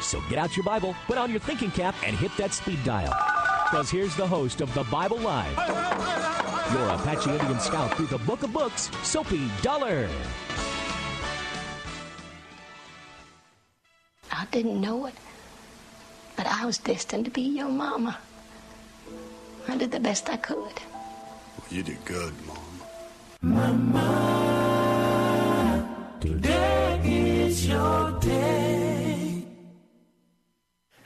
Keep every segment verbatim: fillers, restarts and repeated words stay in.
So get out your Bible, put on your thinking cap, and hit that speed dial. Because here's the host of The Bible Live, your Apache Indian scout through the book of books, Soapy Dollar. I didn't know it, but I was destined to be your mama. I did the best I could. Well, you did good, Mom. Mama, today is your day.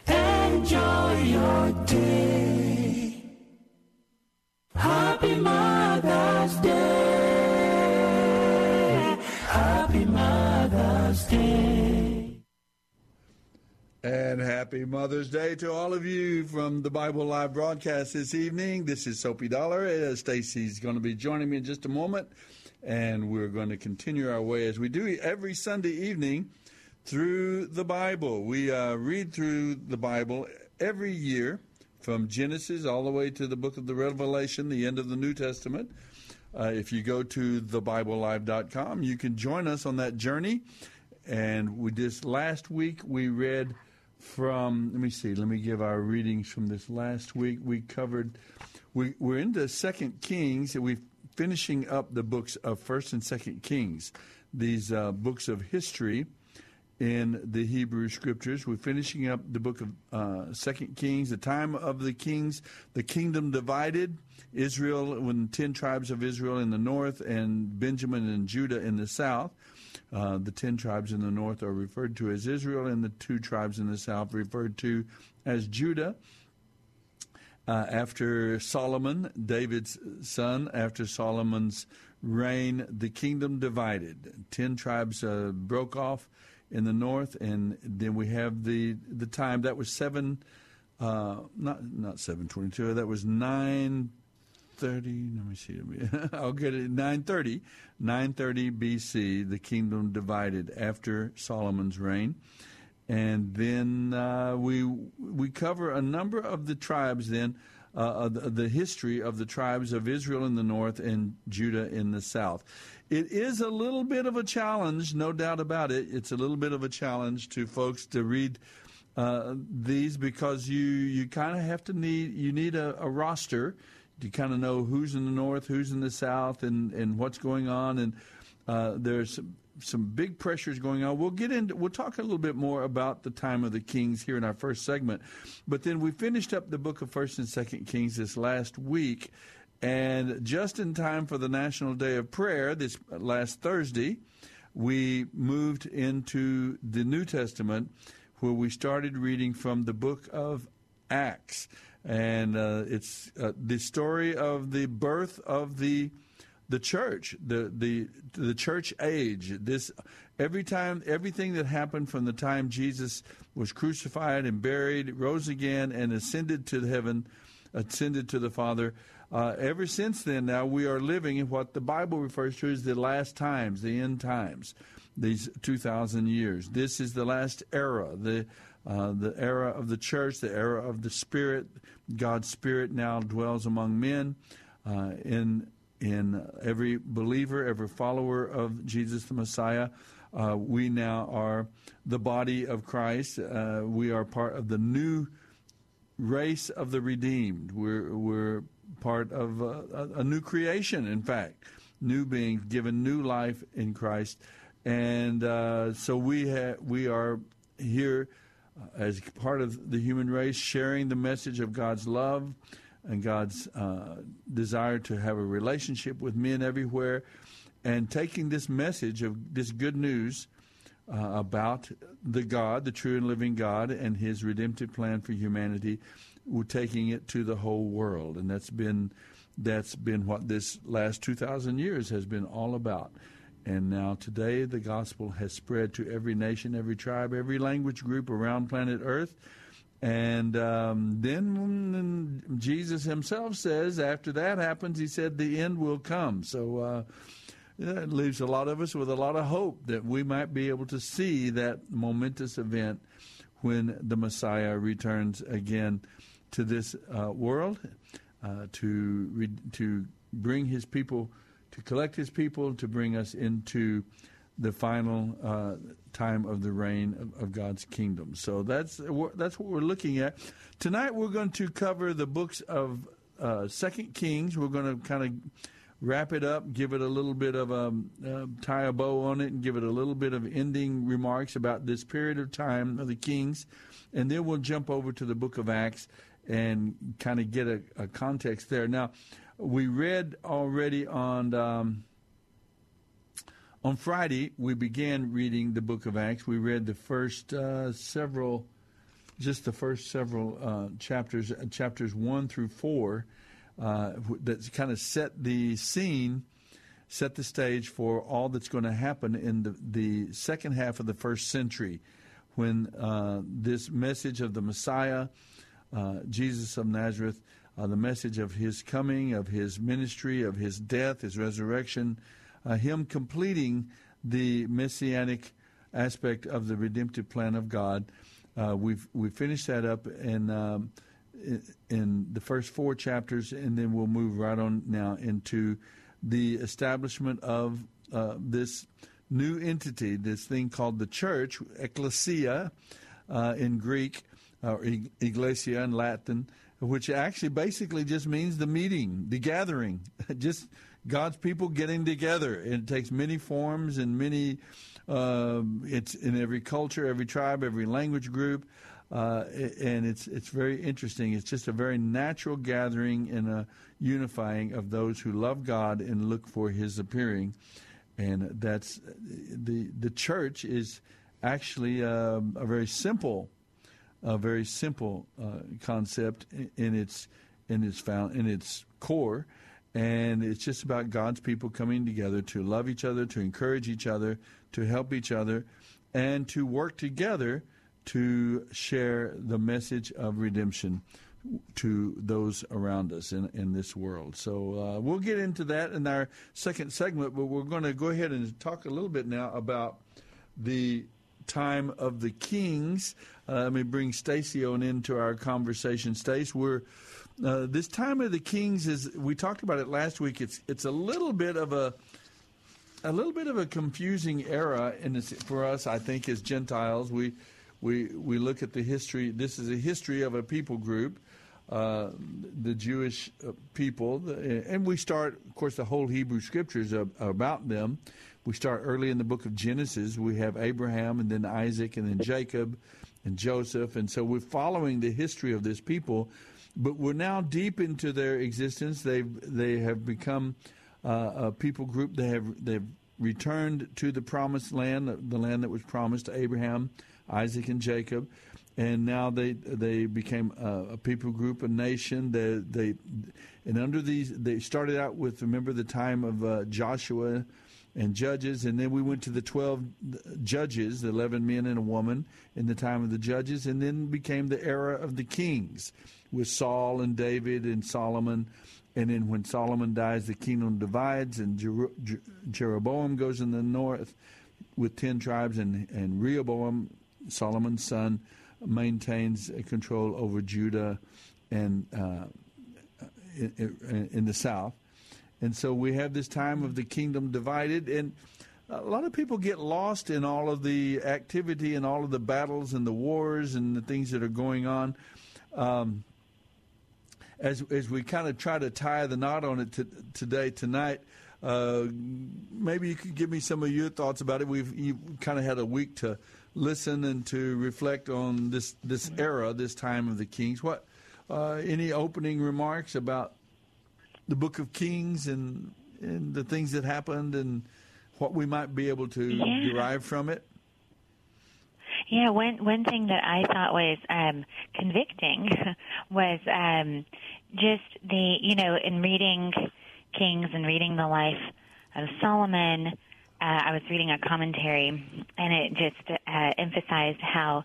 Enjoy your day. Happy Mother's Day. Happy Mother's Day. And happy Mother's Day to all of you from the Bible Live broadcast this evening. This is Soapy Dollar. Stacy's going to be joining me in just a moment. And we're going to continue our way as we do every Sunday evening through the Bible. We uh, read through the Bible every year from Genesis all the way to the book of the Revelation, the end of the New Testament. Uh, if you go to the bible live dot com, you can join us on that journey. And we just last week we read from, let me see, let me give our readings from this last week. We covered, we, we're into Second Kings, and we're finishing up the books of First and Second Kings, these uh, books of history in the Hebrew Scriptures. We're finishing up the book of uh, Second Kings, the time of the kings, the kingdom divided, Israel, when ten tribes of Israel in the north and Benjamin and Judah in the south. Uh, the ten tribes in the north are referred to as Israel, and the two tribes in the south referred to as Judah. Uh, after Solomon, David's son, after Solomon's reign, the kingdom divided. Ten tribes uh, broke off in the north, and then we have the the time that was seven, uh, not not seven twenty-two. That was nine thirty. Let me see. I'll get it. Nine thirty. Nine thirty B C. The kingdom divided after Solomon's reign, and then uh, we we cover a number of the tribes. Then uh, of the, the history of the tribes of Israel in the north and Judah in the south. It is a little bit of a challenge, no doubt about it. It's a little bit of a challenge to folks to read uh, these, because you, you kind of have to need, you need a, a roster to kind of know who's in the north, who's in the south, and, and what's going on. And uh, there's some, some big pressures going on. We'll get into, we'll talk a little bit more about the time of the kings here in our first segment. But then we finished up the book of First and Second Kings this last week. And just in time for the National Day of Prayer, this last Thursday, we moved into the New Testament, where we started reading from the book of Acts. And uh, it's uh, the story of the birth of the the church, the, the the church age. This every time, everything that happened from the time Jesus was crucified and buried, rose again, and ascended to heaven, ascended to the Father. Uh, ever since then, now we are living in what the Bible refers to as the last times, the end times, these two thousand years. This is the last era, the uh, the era of the church, the era of the Spirit. God's Spirit now dwells among men, uh, in in every believer, every follower of Jesus the Messiah. Uh, we now are the body of Christ. Uh, we are part of the new race of the redeemed. We're we're part of a, a new creation, in fact. new beings, given new life in Christ. And uh, so we ha- we are here as part of the human race, sharing the message of God's love and God's uh, desire to have a relationship with men everywhere, and taking this message of this good news uh, about the God, the true and living God, and his redemptive plan for humanity. We're taking it to the whole world, and that's been that's been what this last two thousand years has been all about. And now today the gospel has spread to every nation, every tribe, every language group around planet Earth. And um, then Jesus himself says, after that happens, he said, the end will come. So uh, it leaves a lot of us with a lot of hope that we might be able to see that momentous event when the Messiah returns again to this uh, world, uh, to re- to bring his people to collect his people, to bring us into the final uh, time of the reign of, of God's kingdom. So that's that's what we're looking at. Tonight we're going to cover the books of uh, Second Kings. We're going to kind of wrap it up, give it a little bit of a, uh, tie a bow on it, and give it a little bit of ending remarks about this period of time of the Kings. And then we'll jump over to the book of Acts and kind of get a, a context there. Now, we read already on um, on Friday, we began reading the book of Acts. We read the first uh, several, just the first several uh, chapters, uh, chapters one through four, uh, that kind of set the scene, set the stage for all that's going to happen in the, the second half of the first century, when uh, this message of the Messiah, uh, Jesus of Nazareth, Uh, the message of his coming, of his ministry, of his death, his resurrection, uh, him completing the messianic aspect of the redemptive plan of God. Uh, we've we finished that up in, um, in in the first four chapters, and then we'll move right on now into the establishment of uh, this new entity, this thing called the church, ecclesia uh, in Greek, or e- iglesia in Latin, which actually basically just means the meeting, the gathering, just God's people getting together. It takes many forms and many, uh, it's in every culture, every tribe, every language group, uh, and it's it's very interesting. It's just a very natural gathering and a unifying of those who love God and look for his appearing. And that's, the, the church is actually uh, a very simple A very simple uh, concept in, in its in its found in its core, and it's just about God's people coming together to love each other, to encourage each other, to help each other, and to work together to share the message of redemption to those around us in, in this world. So uh, we'll get into that in our second segment, but we're going to go ahead and talk a little bit now about the time of the Kings. Uh, let me bring Stacy on into our conversation. Stace, we're uh, this time of the Kings is, we talked about it last week. It's it's a little bit of a a little bit of a confusing era in this, for us, I think, as Gentiles. We we we look at the history. This is a history of a people group, uh, the Jewish people, the, and we start, of course, the whole Hebrew Scriptures are, are about them. We start early in the book of Genesis. We have Abraham and then Isaac and then Jacob and Joseph. And so we're following the history of this people, but we're now deep into their existence. They've, they have become uh, a people group. They have they've returned to the promised land, the land that was promised to Abraham, Isaac, and Jacob. And now they they became a, a people group, a nation. They they and under these, they started out with, remember, the time of uh, Joshua and Judges, and then we went to the twelve judges, the eleven men and a woman in the time of the Judges, and then became the era of the Kings with Saul and David and Solomon. And then when Solomon dies, the kingdom divides, and Jer- Jer- Jeroboam goes in the north with ten tribes, and, and Rehoboam, Solomon's son, maintains control over Judah and uh, in, in the south. And so we have this time of the kingdom divided, and a lot of people get lost in all of the activity and all of the battles and the wars and the things that are going on. Um, as as we kind of try to tie the knot on it to, today, tonight, Uh, maybe you could give me some of your thoughts about it. We've you kind of had a week to listen and to reflect on this, this era, this time of the Kings. What uh, any opening remarks about the Book of Kings and and the things that happened and what we might be able to yeah. derive from it? Yeah, one one thing that I thought was um, convicting was um, just the, you know, in reading Kings and reading the life of Solomon, uh, I was reading a commentary, and it just uh, emphasized how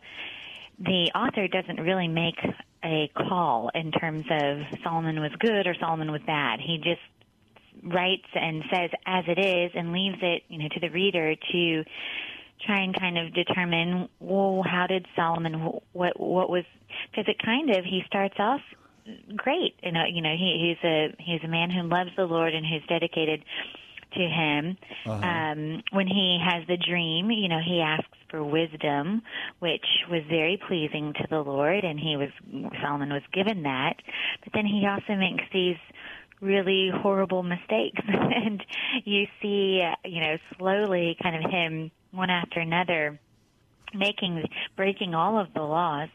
the author doesn't really make a call in terms of Solomon was good or Solomon was bad. He just writes and says as it is and leaves it, you know, to the reader to try and kind of determine, well, how did Solomon, what what was, because it kind of, he starts off great. You know, you know he, he's a he's a man who loves the Lord and who's dedicated to him. Uh-huh. Um, when he has the dream, you know, he asks for wisdom, which was very pleasing to the Lord, and he was, Solomon was given that. But then he also makes these really horrible mistakes, and you see, you know, slowly kind of him one after another making breaking all of the laws,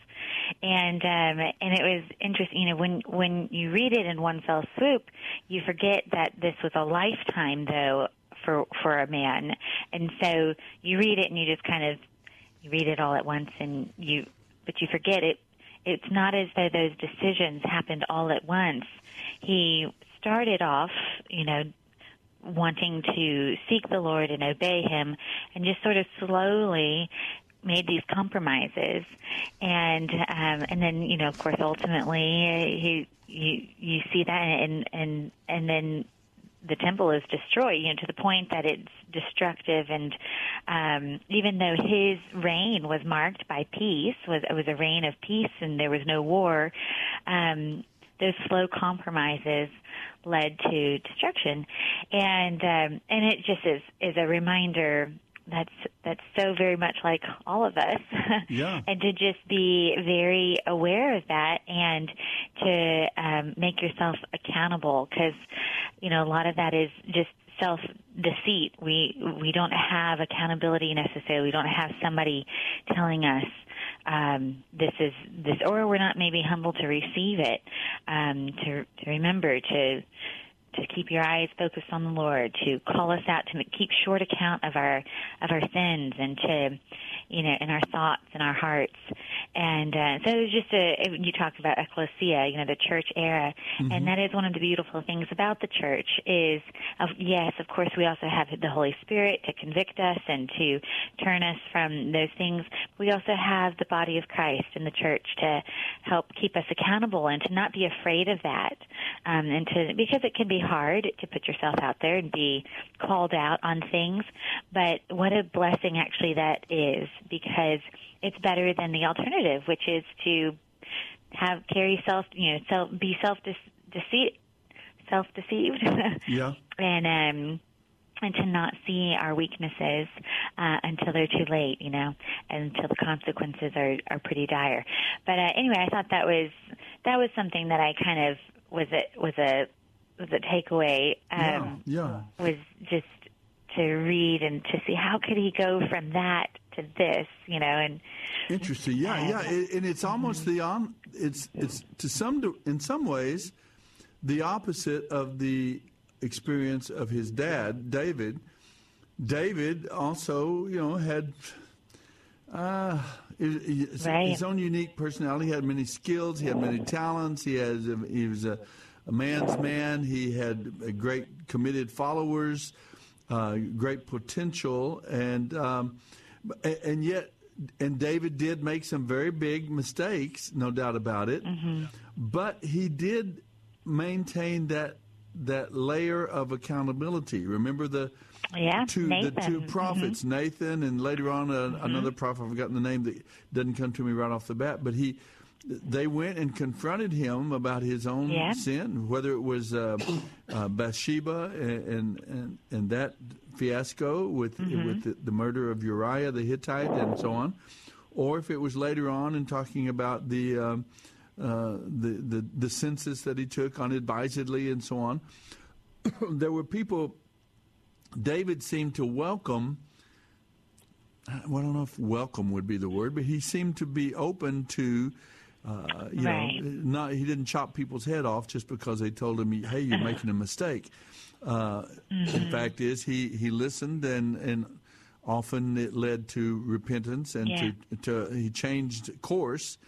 and um, and it was interesting. You know, when when you read it in one fell swoop, you forget that this was a lifetime though for for a man, and so you read it and you just kind of you read it all at once, and you but you forget it. It's not as though those decisions happened all at once. He started off, you know, wanting to seek the Lord and obey him, and just sort of slowly made these compromises. And um, and then, you know, of course, ultimately, he, you you see that, and and and then the temple is destroyed, you know, to the point that it's destructive. And um, even though his reign was marked by peace, was it was a reign of peace and there was no war, um, those slow compromises led to destruction. And um, and it just is, is a reminder that's that's so very much like all of us. Yeah. And to just be very aware of that and to um, make yourself accountable, because, you know, a lot of that is just self-deceit. We we don't have accountability necessarily. We don't have somebody telling us um, this is this, or we're not maybe humble to receive it, um, to to remember to to keep your eyes focused on the Lord, to call us out, to keep short account of our of our sins, and to, you know, in our thoughts and our hearts. And uh, so it was just a, you talked about ecclesia, you know, the church era, mm-hmm. and that is one of the beautiful things about the church is, uh, yes, of course, we also have the Holy Spirit to convict us and to turn us from those things. We also have the body of Christ in the church to help keep us accountable and to not be afraid of that, um, and to, because it can be hard to put yourself out there and be called out on things, but what a blessing actually that is, because it's better than the alternative, which is to have carry self, you know, self, be self deceit, self deceived, yeah, and um, and to not see our weaknesses uh, until they're too late, you know, until the consequences are, are pretty dire. But uh, anyway, I thought that was that was something that I kind of was a was a was a takeaway. Um, yeah, yeah, was just to read and to see how could he go from that to this, you know, and interesting, yeah, uh, yeah, it, and it's almost mm-hmm. the um, it's it's to some in some ways the opposite of the experience of his dad, David. David also, you know, had uh, his, right. his own unique personality. He had many skills. He had many talents. He has he was a, a man's man. He had a great committed followers, uh, great potential, and. Um, And yet, and David did make some very big mistakes, no doubt about it. Mm-hmm. But he did maintain that that layer of accountability. Remember the yeah, two Nathan. the two prophets, mm-hmm. Nathan, and later on a, mm-hmm. another prophet. I've forgotten the name that doesn't come to me right off the bat. But he, they went and confronted him about his own yeah. sin, whether it was uh, uh, Bathsheba and and, and and that. Fiasco with mm-hmm. with the, the murder of Uriah the Hittite and so on, or if it was later on in talking about the um, uh, the, the the census that he took unadvisedly and so on. There were people David seemed to welcome, well, I don't know if welcome would be the word, but he seemed to be open to, uh, you right. know, not he didn't chop people's head off just because they told him, hey, you're making a mistake. Uh, mm-hmm. The fact is he, he listened, and, and often it led to repentance and yeah. to, to he changed course.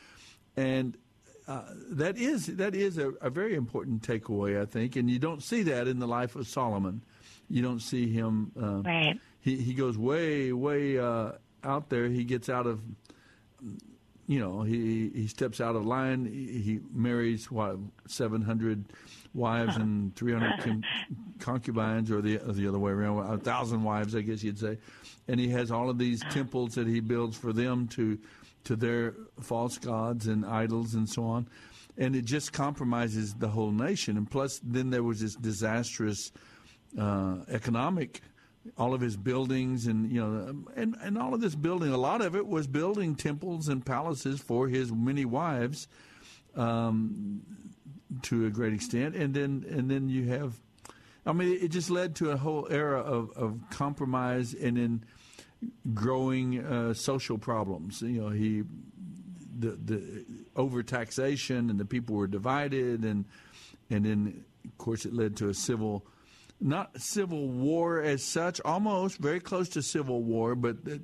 And uh, that is that is a, a very important takeaway, I think. And you don't see that in the life of Solomon. You don't see him. Uh, right. He he goes way way uh, out there. He gets out of, you know, he he steps out of line. He, he marries what seven hundred wives and three hundred concubines, or the or the other way around, a thousand wives, I guess you'd say. And he has all of these temples that he builds for them to to their false gods and idols and so on. And it just compromises the whole nation. And plus, then there was this disastrous uh, economic, all of his buildings and, you know, and, and all of this building, a lot of it was building temples and palaces for his many wives um, to a great extent. And then, and then you have, I mean, it just led to a whole era of, of compromise and then growing uh, social problems. You know, he the the overtaxation, and the people were divided, and and then of course it led to a civil, not civil war as such, almost very close to civil war, but it,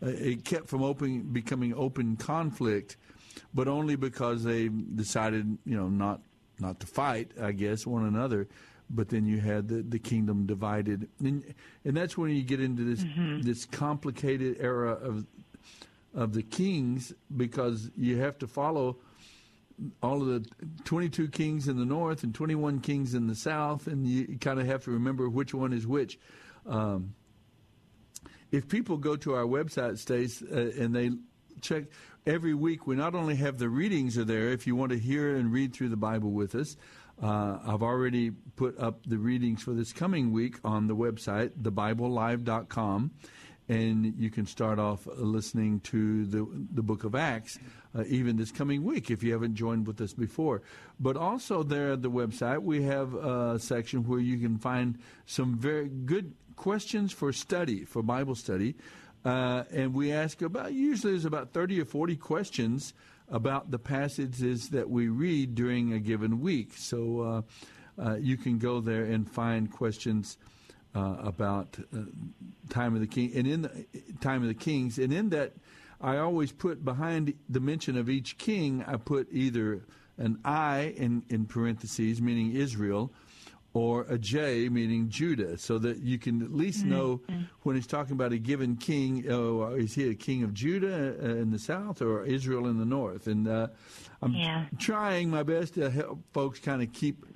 it kept from open becoming open conflict, but only because they decided, you know, not not to fight, I guess, one another. But then you had the, the kingdom divided, and, and that's when you get into this mm-hmm. this complicated era of of the kings, because you have to follow all of the twenty-two kings in the north and twenty-one kings in the south, and you kind of have to remember which one is which. Um, if people go to our website, Stace, uh, and they check every week, we not only have the readings are there if you want to hear and read through the Bible with us. Uh, I've already put up the readings for this coming week on the website, the bible live dot com, and you can start off listening to the the Book of Acts uh, even this coming week if you haven't joined with us before. But also there at the website, we have a section where you can find some very good questions for study, for Bible study, uh, and we ask about, usually there's about thirty or forty questions about the passages that we read during a given week. So uh, uh, you can go there and find questions uh, about uh, time of the king and in the time of the kings. And in that, I always put behind the mention of each king, I put either an I in, in parentheses, meaning Israel, or a J, meaning Judah, so that you can at least mm-hmm. know when he's talking about a given king, oh, is he a king of Judah in the south or Israel in the north? And uh, I'm yeah. trying my best to help folks kind of keep,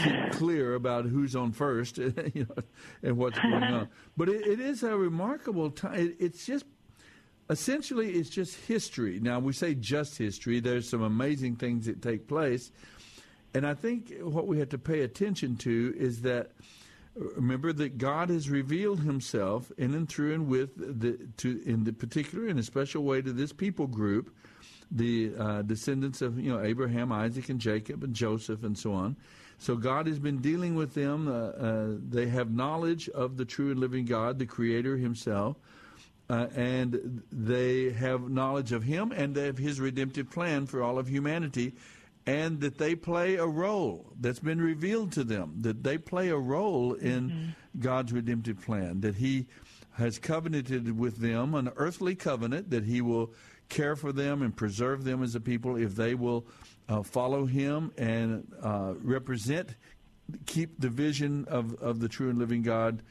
keep clear about who's on first, you know, and what's going on. But it, it is a remarkable time. It, it's just, essentially, it's just history. Now, we say just history. There's some amazing things that take place. And I think what we have to pay attention to is that, remember that God has revealed himself in and through and with, the, to, in the particular and a special way to this people group, the uh, descendants of, you know, Abraham, Isaac, and Jacob, and Joseph, and so on. So God has been dealing with them. Uh, uh, they have knowledge of the true and living God, the Creator himself. Uh, and they have knowledge of him and of his redemptive plan for all of humanity, and that they play a role that's been revealed to them, that they play a role in mm-hmm. God's redemptive plan, that he has covenanted with them an earthly covenant, that he will care for them and preserve them as a people if they will uh, follow him and uh, represent, keep the vision of, of the true and living God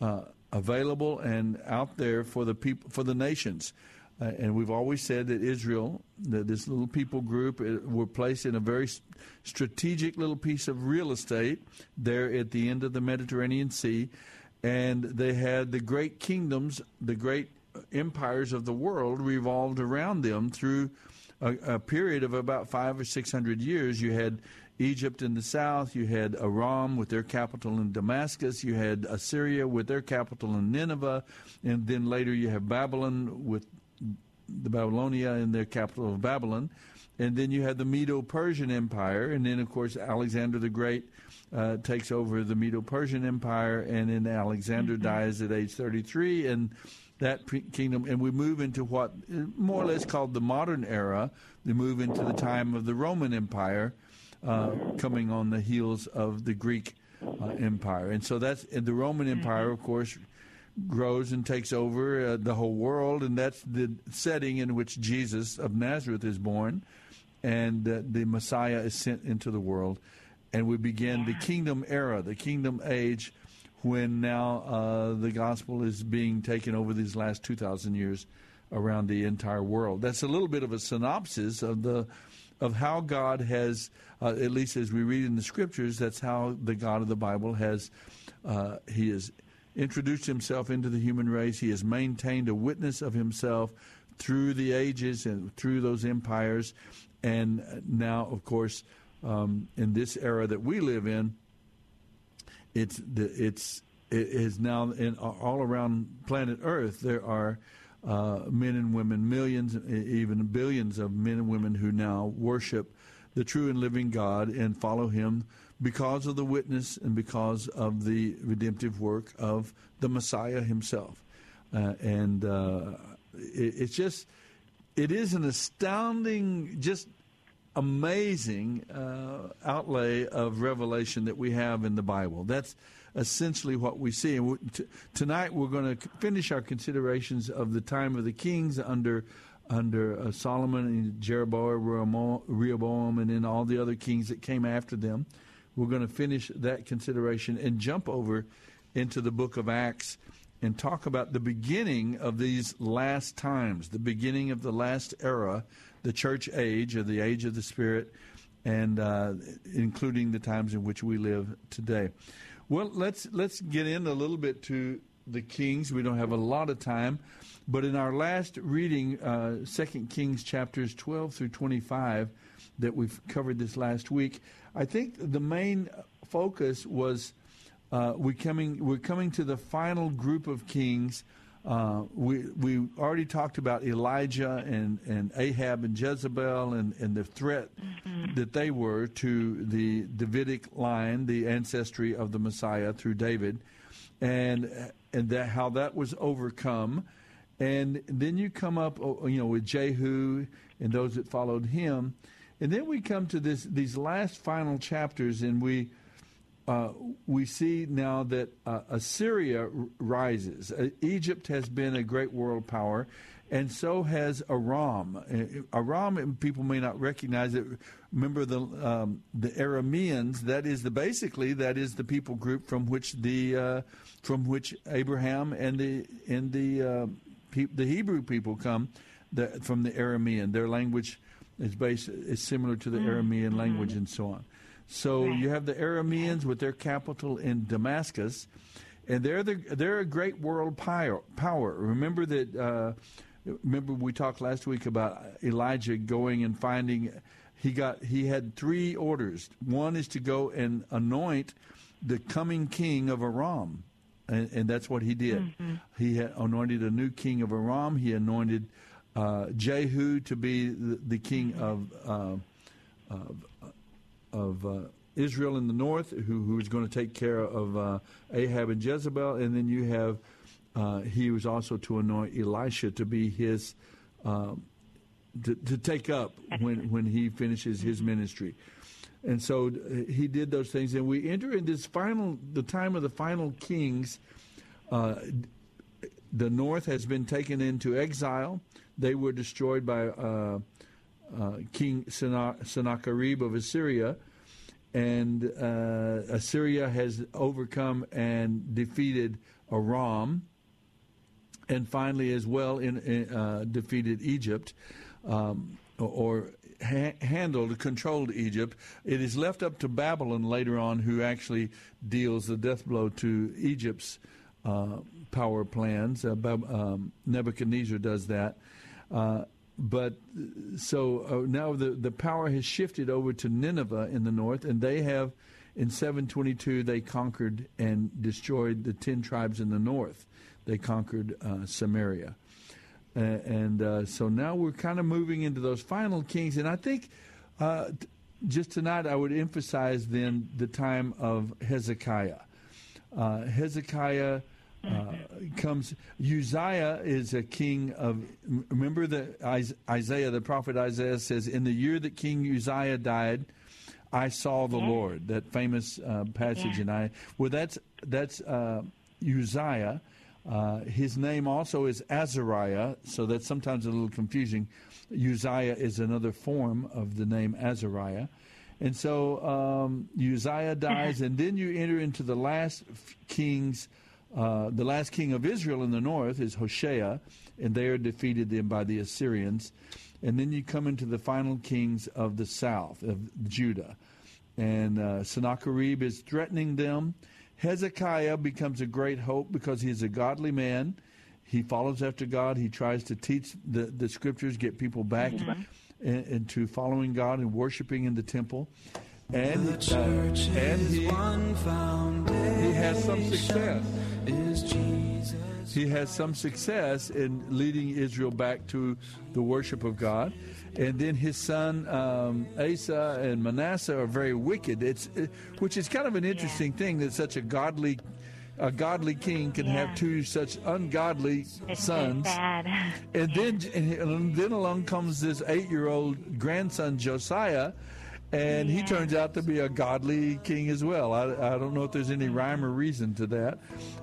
uh, available and out there for the people, for the nations. Uh, and we've always said that Israel, that this little people group, it, were placed in a very st- strategic little piece of real estate there at the end of the Mediterranean Sea. And they had the great kingdoms, the great empires of the world revolved around them through a, a period of about five or six hundred years. You had Egypt in the south, you had Aram with their capital in Damascus, you had Assyria with their capital in Nineveh, and then later you have Babylon with the Babylonia in their capital of Babylon. And then you had the Medo-Persian Empire. And then, of course, Alexander the Great uh, takes over the Medo-Persian Empire. And then Alexander mm-hmm. dies at age thirty-three. And that pre- kingdom, and we move into what is more or less called the modern era. We move into the time of the Roman Empire, uh, coming on the heels of the Greek uh, Empire. And so that's and the Roman Empire, of course, grows and takes over uh, the whole world, and that's the setting in which Jesus of Nazareth is born, and uh, the Messiah is sent into the world. And we begin the kingdom era, the kingdom age, when now uh, the gospel is being taken over these last two thousand years around the entire world. That's a little bit of a synopsis of the of how God has, uh, at least as we read in the Scriptures, that's how the God of the Bible has, uh, he has introduced himself into the human race. He has maintained a witness of himself through the ages and through those empires. And now, of course, um, in this era that we live in, It's the, it's it is now in all around planet Earth. There are uh, men and women, millions, even billions of men and women who now worship the true and living God and follow Him because of the witness and because of the redemptive work of the Messiah Himself. Uh, and uh, it, it's just, it is an astounding, just. amazing uh, outlay of revelation that we have in the Bible. That's essentially what we see. And we, t- tonight we're going to finish our considerations of the time of the kings under under uh, Solomon and Jeroboam, Rehoboam, and then all the other kings that came after them. We're going to finish that consideration and jump over into the book of Acts and talk about the beginning of these last times, the beginning of the last era, the church age, or the age of the Spirit, and uh, including the times in which we live today. Well, let's let's get in a little bit to the kings. We don't have a lot of time, but in our last reading, uh, Second Kings chapters twelve through twenty-five, that we've covered this last week, I think the main focus was uh, we coming we're coming to the final group of kings. Uh, we we already talked about Elijah and, and Ahab and Jezebel and, and the threat mm-hmm. that they were to the Davidic line, the ancestry of the Messiah through David, and and that how that was overcome. And then you come up, you know, with Jehu and those that followed him, and then we come to this these last final chapters, and we. Uh, we see now that uh, Assyria r- rises. Uh, Egypt has been a great world power, and so has Aram. Uh, Aram, people may not recognize it. Remember the um, the Arameans. That is the basically that is the people group from which the uh, from which Abraham and the and the uh, pe- the Hebrew people come. The, from the Aramean, their language is based is similar to the Aramean mm-hmm. language, and so on. So you have the Arameans with their capital in Damascus, and they're the, they're a great world power. Remember that. Uh, remember we talked last week about Elijah going and finding. He got he had three orders. One is to go and anoint the coming king of Aram, and, and that's what he did. Mm-hmm. He had anointed a new king of Aram. He anointed uh, Jehu to be the, the king of. Uh, of of uh, Israel in the north, who who is going to take care of uh, Ahab and Jezebel. And then you have, uh, he was also to anoint Elisha to be his, uh, to, to take up when, when he finishes his ministry. And so he did those things. And we enter in this final, the time of the final kings. Uh, the north has been taken into exile. They were destroyed by uh Uh, King Sennacherib of Assyria, and uh, Assyria has overcome and defeated Aram, and finally as well in, in, uh, defeated Egypt, um, or ha- handled, controlled Egypt. It is left up to Babylon later on, who actually deals the death blow to Egypt's uh, power plans. Uh, Bab- um, Nebuchadnezzar does that. Uh, But so uh, now the, the power has shifted over to Nineveh in the north, and they have, in seven twenty-two, they conquered and destroyed the ten tribes in the north. They conquered uh, Samaria. Uh, and uh, so now we're kind of moving into those final kings. And I think uh, t- just tonight I would emphasize then the time of Hezekiah. Uh, Hezekiah uh, comes. Uzziah is a king of, remember the Isaiah, the prophet Isaiah says, in the year that King Uzziah died, I saw the yeah. Lord, that famous uh, passage yeah. in Isaiah. Well, that's, that's uh, Uzziah. Uh, his name also is Azariah, so that's sometimes a little confusing. Uzziah is another form of the name Azariah. And so um, Uzziah dies, and then you enter into the last kings. Uh, the last king of Israel in the north is Hoshea, and they are defeated then by the Assyrians. And then you come into the final kings of the south, of Judah. And uh, Sennacherib is threatening them. Hezekiah becomes a great hope because he is a godly man. He follows after God. He tries to teach the, the scriptures, get people back mm-hmm. in, into following God and worshiping in the temple. And, the uh, and he, he has some success. He has some success in leading Israel back to the worship of God. And then his son um, Asa and Manasseh are very wicked. It's it, which is kind of an interesting yeah. thing that such a godly, a godly king can yeah. have two such ungodly it's sons. Bad. And yeah. then and then along comes this eight-year-old grandson Josiah, and yeah. he turns out to be a godly king as well. I, I don't know if there's any rhyme or reason to that,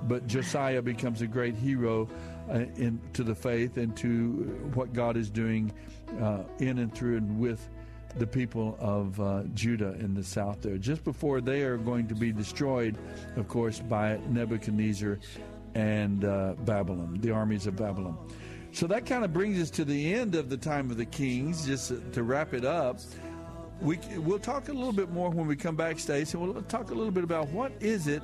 but Josiah becomes a great hero uh, in to the faith and to what God is doing. Uh, in and through and with the people of uh, Judah in the south there, just before they are going to be destroyed, of course, by Nebuchadnezzar and uh, Babylon, the armies of Babylon. So that kind of brings us to the end of the time of the kings. Just to wrap it up, we, we'll talk a little bit more when we come back, Stace, and we'll talk a little bit about what is it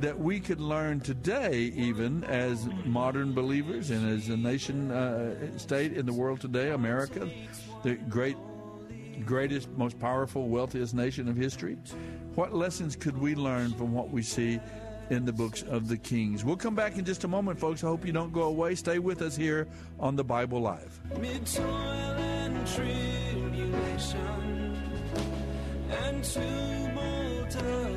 that we could learn today, even as modern believers and as a nation, uh, state in the world today, America, the great, greatest, most powerful, wealthiest nation of history. What lessons could we learn from what we see in the books of the Kings? We'll come back in just a moment, folks. I hope you don't go away. Stay with us here on the Bible Live. Mid toil and tribulation and tumult of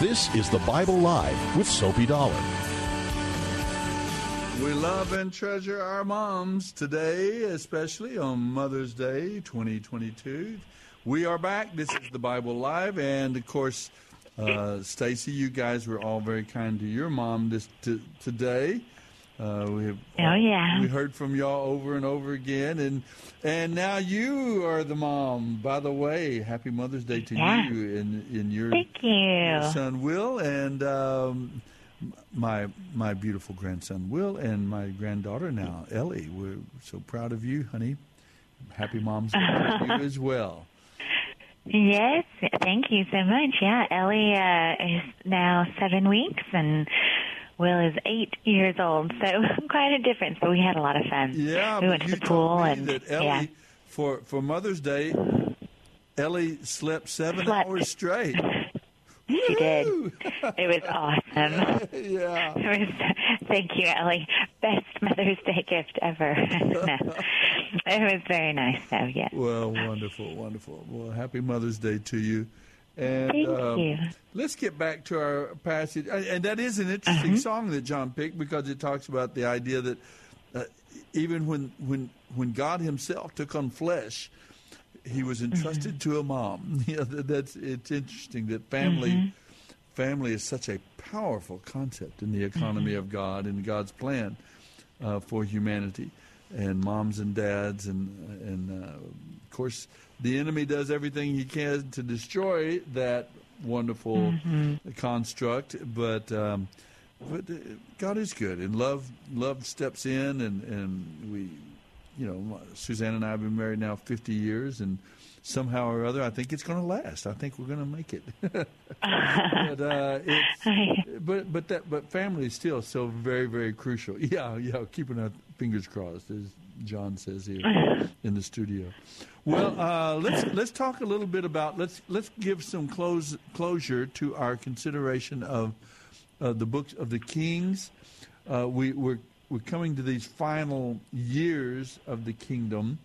This is the Bible Live with Soapy Dollar. We love and treasure our moms today, especially on Mother's Day twenty twenty-two. We are back. This is the Bible Live. And, of course, uh, Stacy, you guys were all very kind to your mom this t- today. Uh, we have, oh yeah, we heard from y'all over and over again, and and now you are the mom. By the way, happy Mother's Day to yeah. you and in your Thank you. son Will, and um, my my beautiful grandson Will, and my granddaughter now Ellie. We're so proud of you, honey. Happy Mom's Day to you as well. Yes, thank you so much. Yeah, Ellie uh, is now seven weeks and Will is eight years old, so quite a difference. But we had a lot of fun. Yeah, we went to the pool and that Ellie, yeah. for for Mother's Day, Ellie slept seven slept. hours straight. She did. It was awesome. Yeah. It was, thank you, Ellie. Best Mother's Day gift ever. No. It was very nice, though, yes. Well, wonderful, wonderful. Well, happy Mother's Day to you. And, Thank um, you. Let's get back to our passage. And that is an interesting uh-huh. song that John picked, because it talks about the idea that uh, even when, when, when God himself took on flesh, he was entrusted mm-hmm. to a mom. Yeah, that's it's interesting that family mm-hmm. family is such a powerful concept in the economy mm-hmm. of God and God's plan uh, for humanity, and moms and dads, and and uh, of course the enemy does everything he can to destroy that wonderful mm-hmm. construct. But um, but God is good, and love love steps in, and and we. You know, Suzanne and I have been married now fifty years, and somehow or other, I think it's going to last. I think we're going to make it. but, uh, it's, but but that but family is still so very, very crucial. Yeah, yeah, keeping our fingers crossed, as John says here in the studio. Well, uh, let's let's talk a little bit about let's let's give some close, closure to our consideration of uh, the books of the Kings. Uh, we we're. We're coming to these final years of the kingdom.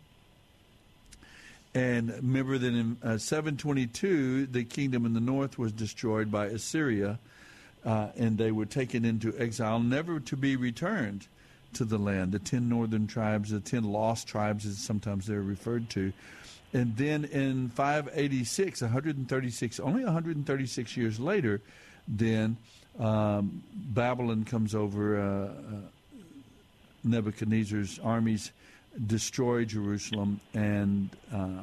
And remember that in uh, seven twenty-two, the kingdom in the north was destroyed by Assyria, uh, and they were taken into exile, never to be returned to the land. The ten northern tribes, the ten lost tribes, as sometimes they're referred to. And then in five eighty-six, one hundred thirty-six, only one hundred thirty-six years later, then um, Babylon comes over. Uh, uh, Nebuchadnezzar's armies destroy Jerusalem, and uh,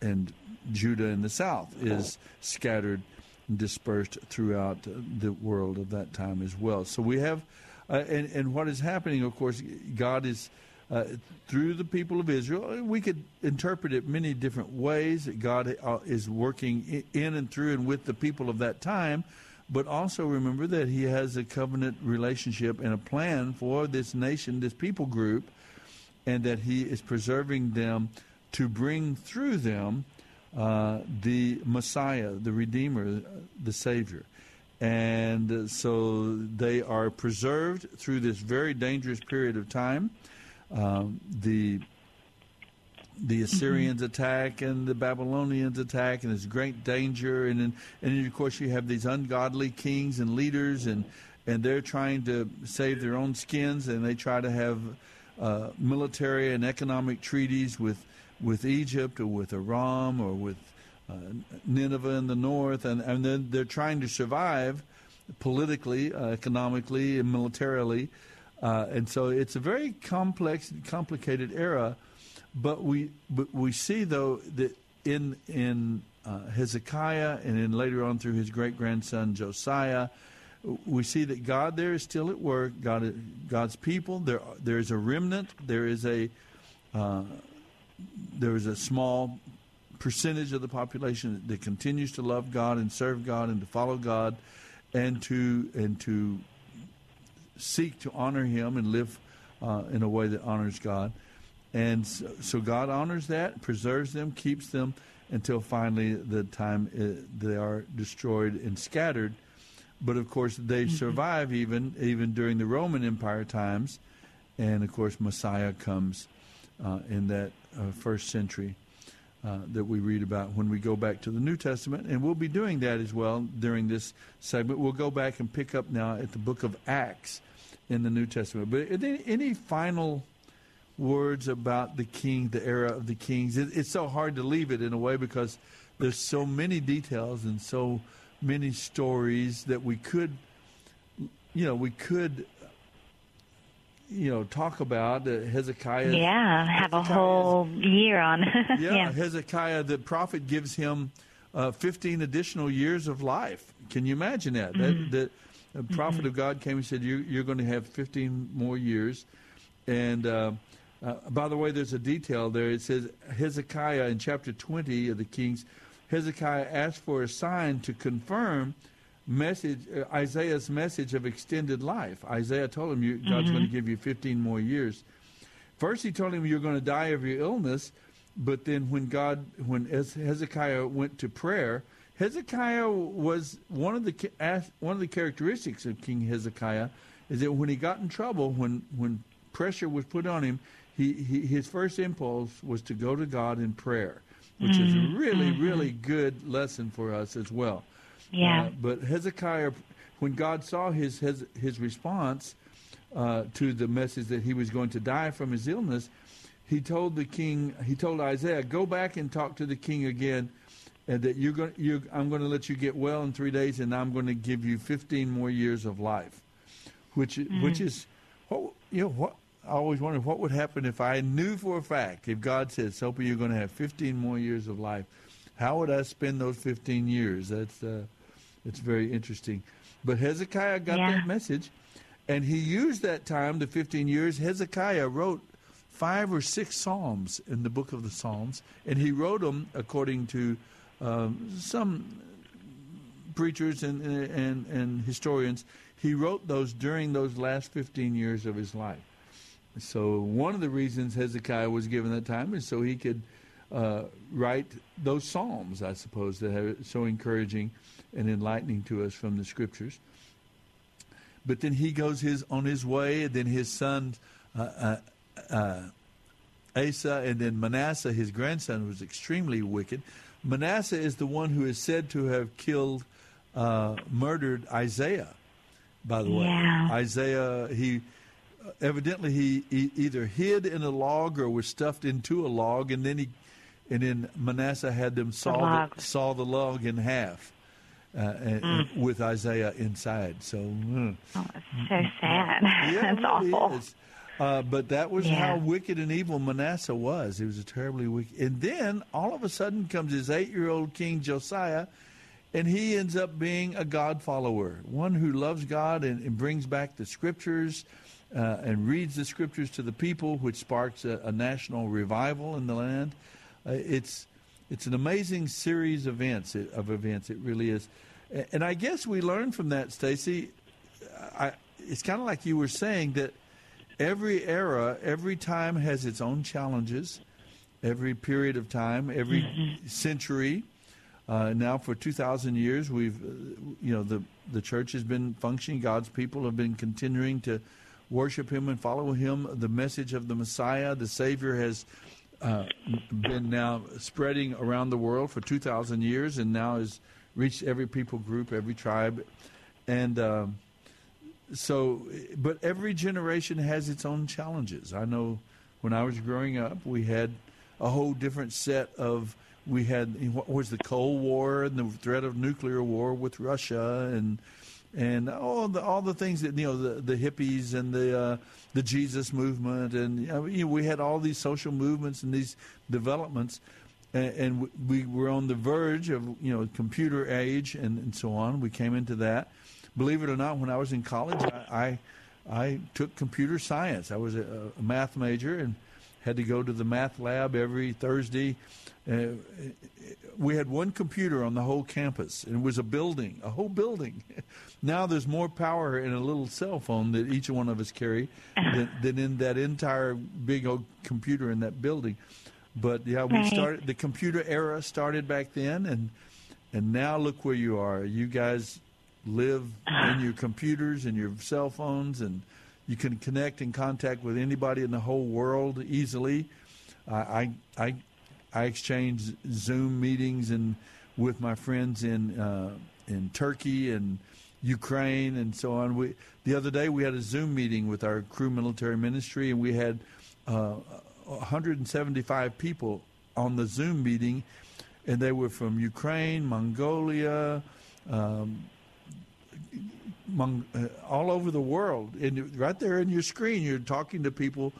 and Judah in the south is scattered and dispersed throughout the world of that time as well. So we have, uh, and, and what is happening, of course, God is, uh, through the people of Israel, we could interpret it many different ways. God uh, is working in and through and with the people of that time. But also remember that he has a covenant relationship and a plan for this nation, this people group, and that he is preserving them to bring through them uh, the Messiah, the Redeemer, the Savior. And so they are preserved through this very dangerous period of time. Um, the The Assyrians attack and the Babylonians attack, and there's great danger. And then, and then of course, you have these ungodly kings and leaders, and, and they're trying to save their own skins, and they try to have uh, military and economic treaties with, with Egypt or with Aram or with uh, Nineveh in the north. And, and then they're trying to survive politically, uh, economically, and militarily. Uh, and so it's a very complex, complicated era. But we but we see, though, that in in uh, Hezekiah, and then later on through his great-grandson Josiah, we see that God there is still at work. God, God's people, there there is a remnant. There is a uh, there is a small percentage of the population that continues to love God and serve God and to follow God, and to and to seek to honor Him and live uh, in a way that honors God. And so, so God honors that, preserves them, keeps them until finally the time it, they are destroyed and scattered. But, of course, they mm-hmm. survive even even during the Roman Empire times. And, of course, Messiah comes uh, in that uh, first century uh, that we read about when we go back to the New Testament. And we'll be doing that as well during this segment. We'll go back and pick up now at the book of Acts in the New Testament. But are there any final words about the king, the era of the kings? It, it's so hard to leave it in a way, because there's so many details and so many stories that we could, you know, we could you know, talk about uh, Hezekiah. Yeah, have Hezekiah's, a whole year on. yeah, yeah, Hezekiah, the prophet, gives him uh, fifteen additional years of life. Can you imagine that? Mm-hmm. That, that the prophet mm-hmm. of God came and said, you, you're going to have fifteen more years. And uh, uh, by the way, there's a detail there. It says Hezekiah in chapter twenty of the Kings, Hezekiah asked for a sign to confirm message uh, Isaiah's message of extended life. Isaiah told him, you, God's mm-hmm. going to give you fifteen more years. First, he told him, you're going to die of your illness. But then when God, when Hezekiah went to prayer, Hezekiah was one of the one of the characteristics of King Hezekiah is that when he got in trouble, when when pressure was put on him, he, he his first impulse was to go to God in prayer, which mm-hmm. is a really mm-hmm. really good lesson for us as well. Yeah. Uh, but Hezekiah, when God saw his his, his response uh, to the message that he was going to die from his illness, he told the king, he told Isaiah, go back and talk to the king again, and that you're going, you I'm going to let you get well in three days, and I'm going to give you fifteen more years of life, which mm-hmm. which is, what, you know, what I always wondered what would happen if I knew for a fact if God said, Soapy, you're going to have fifteen more years of life. How would I spend those fifteen years? That's uh, it's very interesting. But Hezekiah got yeah. that message, and he used that time, the fifteen years. Hezekiah wrote five or six psalms in the book of the Psalms, and he wrote them according to um, some preachers and, and, and historians. He wrote those during those last fifteen years of his life. So one of the reasons Hezekiah was given that time is so he could uh, write those psalms, I suppose, that are so encouraging and enlightening to us from the Scriptures. But then he goes his on his way, and then his son uh, uh, uh, Asa, and then Manasseh, his grandson, was extremely wicked. Manasseh is the one who is said to have killed, uh, murdered Isaiah, by the way. Yeah. Isaiah, he... Evidently, he, he either hid in a log or was stuffed into a log, and then he, and then Manasseh had them saw the, the, saw the log in half, uh, and, mm. and with Isaiah inside. So, mm. oh, it's so sad. Yeah, that's awful. Is. Uh, but that was yeah. how wicked and evil Manasseh was. He was a terribly wicked. And then all of a sudden comes his eight-year-old king Josiah, and he ends up being a God follower, one who loves God and, and brings back the Scriptures. Uh, and reads the Scriptures to the people, which sparks a, a national revival in the land. Uh, it's it's an amazing series of events. It, of events, it really is. And, and I guess we learn from that, Stacy. I, it's kind of like you were saying that every era, every time has its own challenges. Every period of time, every mm-hmm. century. Uh, now for two thousand years, we've uh, you know the the church has been functioning. God's people have been continuing to worship him and follow him. The message of the Messiah, the Savior, has uh, been now spreading around the world for two thousand years and now has reached every people group, every tribe. And um, so, but every generation has its own challenges. I know when I was growing up, we had a whole different set of, we had, what was the Cold War and the threat of nuclear war with Russia and And all the all the things that, you know, the, the hippies and the uh, the Jesus movement, and you know, we had all these social movements and these developments, and, and we were on the verge of, you know, computer age and, and so on. We came into that. Believe it or not, when I was in college, I I, I took computer science. I was a, a math major and had to go to the math lab every Thursday. Uh, we had one computer on the whole campus, and it was a building, a whole building. Now there's more power in a little cell phone that each one of us carry than, than in that entire big old computer in that building. But yeah, we right. started the computer era started back then, and and now look where you are. You guys live in your computers and your cell phones, and you can connect and contact with anybody in the whole world easily. Uh, I I. I exchanged Zoom meetings and with my friends in uh, in Turkey and Ukraine and so on. We the other day we had a Zoom meeting with our crew military ministry, and we had uh, one hundred seventy-five people on the Zoom meeting, and they were from Ukraine, Mongolia, um, among uh, all over the world, and right there in your screen, you're talking to people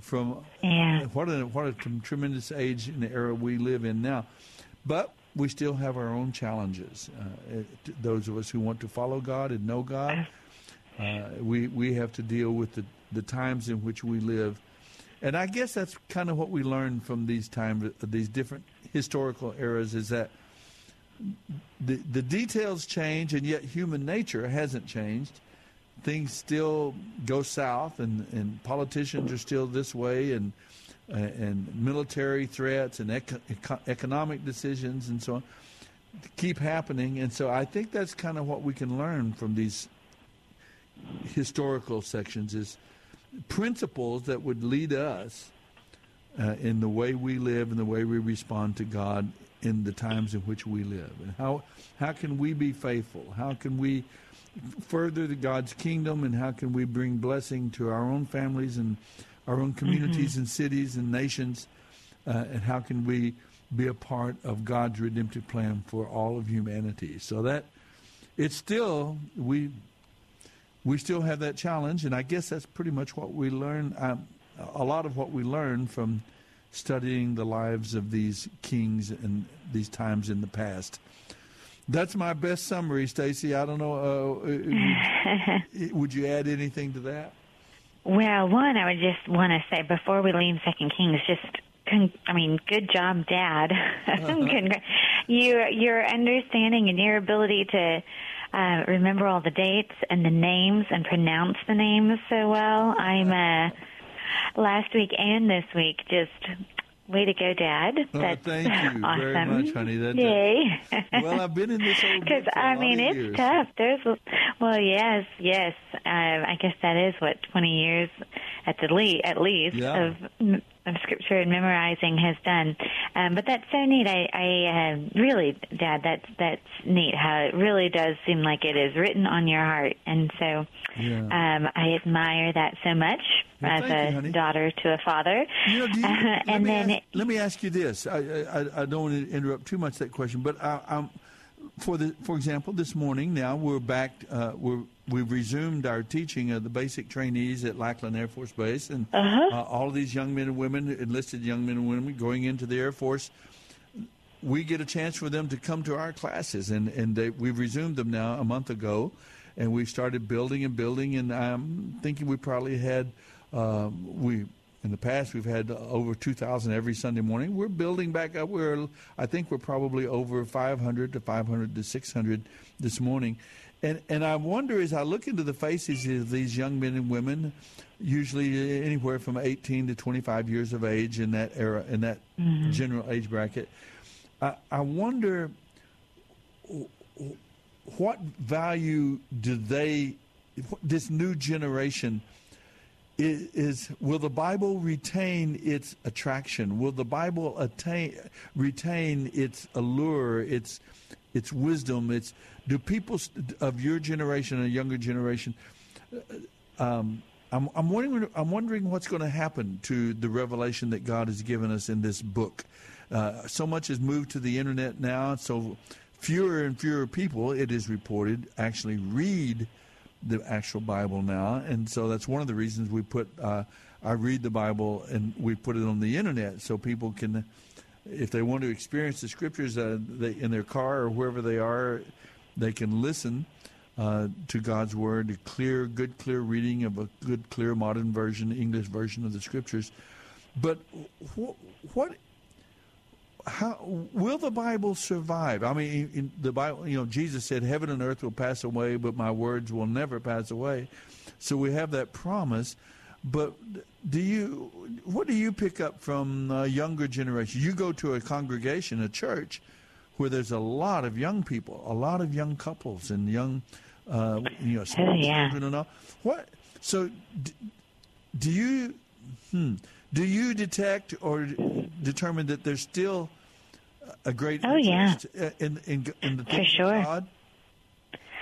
from yeah. what a what a tremendous age and era we live in now. But we still have our own challenges. Uh, those of us who want to follow God and know God, uh, we we have to deal with the the times in which we live. And I guess that's kind of what we learn from these times, these different historical eras, is that the the details change, and yet human nature hasn't changed. Things still go south, and, and politicians are still this way, and uh, and military threats and eco- eco- economic decisions and so on keep happening. And so I think that's kind of what we can learn from these historical sections, is principles that would lead us uh, in the way we live and the way we respond to God in the times in which we live. And how how can we be faithful? How can we further the God's kingdom, and how can we bring blessing to our own families and our own communities mm-hmm. and cities and nations, uh, and how can we be a part of God's redemptive plan for all of humanity? So that it's still, we We still have that challenge, and I guess that's pretty much what we learn, um, a lot of what we learn from studying the lives of these kings and these times in the past. That's my best summary, Stacy. I don't know, uh, would, would you add anything to that? Well, one, I would just want to say, before we leave Second Kings, just, con- I mean, good job, Dad. Congra- you, your understanding and your ability to Uh, remember all the dates and the names and pronounce the names so well. I'm uh, last week and this week, just way to go, Dad. Oh, That's thank you awesome. Very much, honey. That's Yay. A, well, I've been in this old Because, I mean, it's years. Tough. There's, well, yes, yes. Uh, I guess that is, what, twenty years at the le- at least yeah. of of Scripture and memorizing has done. Um, but that's so neat. I, I uh, really, Dad, that's, that's neat how it really does seem like it is written on your heart. And so yeah. um, I admire that so much well, as a you, honey. Daughter to a father. You know, do you, uh, let, and me then ask, it, let me ask you this. I, I, I don't want to interrupt too much that question, but I, I'm, for, the, for example, this morning now we're back, uh, we're We've resumed our teaching of the basic trainees at Lackland Air Force Base, and uh-huh. uh, all of these young men and women, enlisted young men and women going into the Air Force, we get a chance for them to come to our classes, and, and they, we've resumed them now a month ago, and we've started building and building, and I'm thinking we probably had, um, we in the past we've had over two thousand every Sunday morning. We're building back up. We're I think we're probably over five hundred to six hundred this morning. And and I wonder, as I look into the faces of these young men and women, usually anywhere from eighteen to twenty-five years of age in that era, in that mm-hmm. general age bracket, I, I wonder what value do they, this new generation, is, is will the Bible retain its attraction? Will the Bible attain, retain its allure, its its wisdom, its... Do people of your generation and younger generation, um, I'm, I'm wondering, I'm wondering what's going to happen to the revelation that God has given us in this book. Uh, so much has moved to the internet now, so fewer and fewer people, it is reported, actually read the actual Bible now, and so that's one of the reasons we put, uh, I read the Bible and we put it on the internet so people can, if they want to experience the Scriptures uh, they, in their car or wherever they are, they can listen uh, to God's Word, a clear, good, clear reading of a good, clear, modern version, English version of the Scriptures. But wh- what, how will the Bible survive? I mean, in the Bible, you know, Jesus said, heaven and earth will pass away, but my words will never pass away. So we have that promise. But do you, what do you pick up from a younger generation? You go to a congregation, a church, where there's a lot of young people, a lot of young couples, and young, uh, you know, small oh, yeah. children and all. What? So, do, do you, hmm, do you detect or determine that there's still a great oh, interest yeah. in, in in the things sure. of God?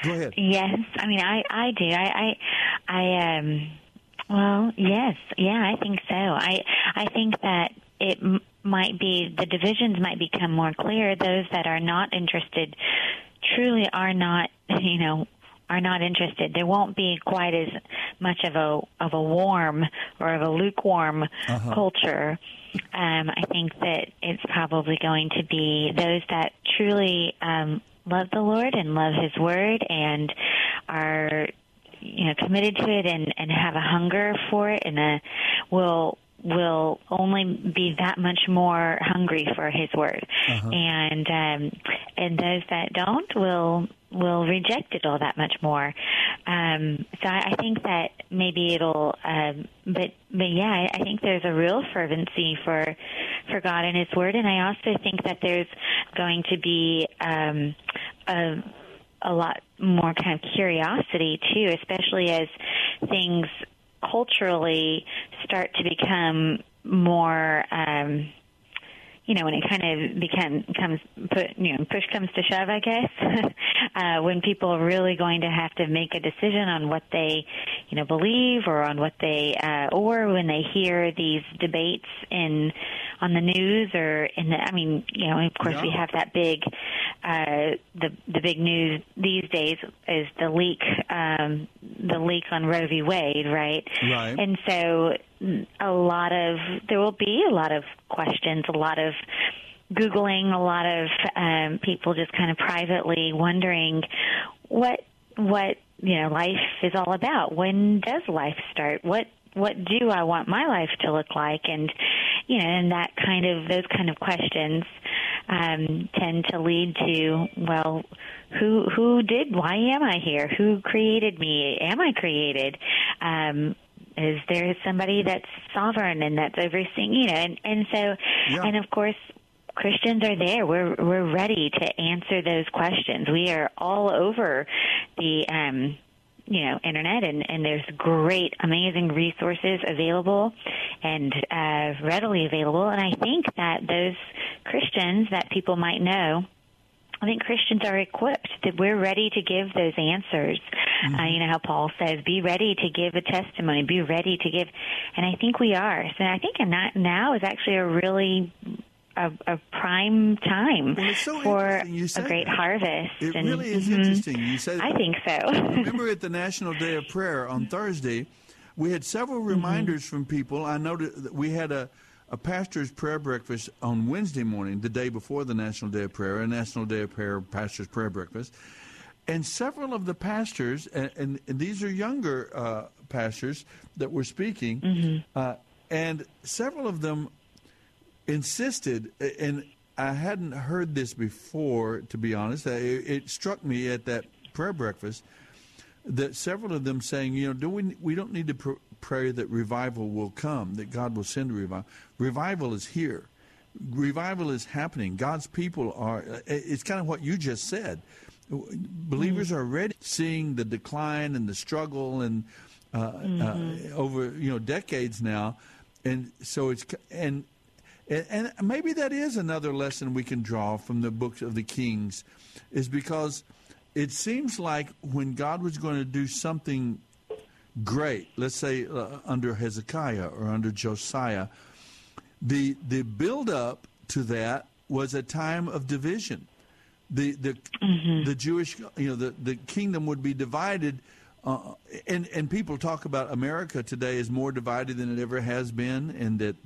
Go ahead. Yes, I mean, I, I do. I, I, I um, well, yes, yeah, I think so. I, I think that it m- might be, the divisions might become more clear. Those that are not interested truly are not, you know, are not interested. There won't be quite as much of a of a warm or of a lukewarm uh-huh. culture. Um, I think that it's probably going to be those that truly um, love the Lord and love His Word and are you know committed to it and, and have a hunger for it and a will. will only be that much more hungry for His Word. Uh-huh. And um, and those that don't will will reject it all that much more. Um, so I, I think that maybe it'll, um, but but yeah, I, I think there's a real fervency for, for God and His Word. And I also think that there's going to be um, a, a lot more kind of curiosity, too, especially as things culturally start to become more, um, you know, when it kind of become, comes, put, you know, push comes to shove, I guess, uh, when people are really going to have to make a decision on what they, you know, believe or on what they, uh, or when they hear these debates in, on the news or in the, I mean, you know, of course yeah. we have that big, uh, the, the big news these days is the leak, um, the leak on Roe v. Wade, right? Right. And so, a lot of, there will be a lot of questions, a lot of Googling, a lot of um, people just kind of privately wondering what, what, you know, life is all about. When does life start? What, what do I want my life to look like? And, you know, and that kind of, those kind of questions um, tend to lead to, well, who, who did, why am I here? Who created me? Am I created? Um, Is there somebody that's sovereign and that's overseeing, you know, and, and so, yeah. and of course, Christians are there. We're we're ready to answer those questions. We are all over the, um, you know, internet, and, and there's great, amazing resources available and uh, readily available. And I think that those Christians that people might know, I think Christians are equipped, that we're ready to give those answers. Mm-hmm. Uh, you know how Paul says, be ready to give a testimony, be ready to give. And I think we are. So I think in that now is actually a really a, a prime time well, it's so for a great that. harvest. It and, really is mm-hmm. interesting. You said I think so. Remember at the National Day of Prayer on Thursday, we had several reminders mm-hmm. from people. I noticed that we had a A pastor's prayer breakfast on Wednesday morning, the day before the National Day of Prayer, a National Day of Prayer pastor's prayer breakfast. And several of the pastors, and, and, and these are younger uh, pastors that were speaking, mm-hmm. uh, and several of them insisted, and I hadn't heard this before, to be honest. It, it struck me at that prayer breakfast that several of them saying, you know, do we we don't need to pr- pray that revival will come, that God will send a revival. Revival is here. Revival is happening. God's people are, it's kind of what you just said. Believers mm-hmm. are already seeing the decline and the struggle and uh, mm-hmm. uh, over, you know, decades now. And so it's, and, and and maybe that is another lesson we can draw from the books of the Kings, is because it seems like when God was going to do something great, let's say uh, under Hezekiah or under Josiah, the the build-up to that was a time of division. The the mm-hmm. the Jewish, you know, the, the kingdom would be divided, uh, and and people talk about America today is more divided than it ever has been, and that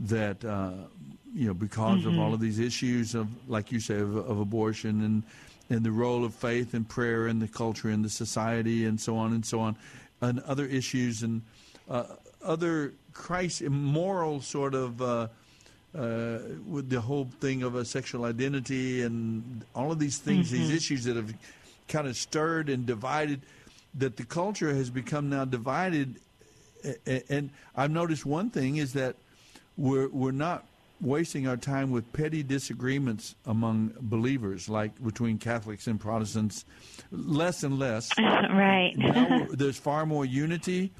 that uh, you know because mm-hmm. of all of these issues of, like you say, of, of abortion and. and the role of faith and prayer and the culture and the society and so on and so on, and other issues and uh, other Christ immoral sort of uh, uh, with the whole thing of a sexual identity and all of these things, mm-hmm. these issues that have kind of stirred and divided, that the culture has become now divided. And I've noticed one thing is that we're we're not wasting our time with petty disagreements among believers, like between Catholics and Protestants, less and less. Right. Now there's far more unity.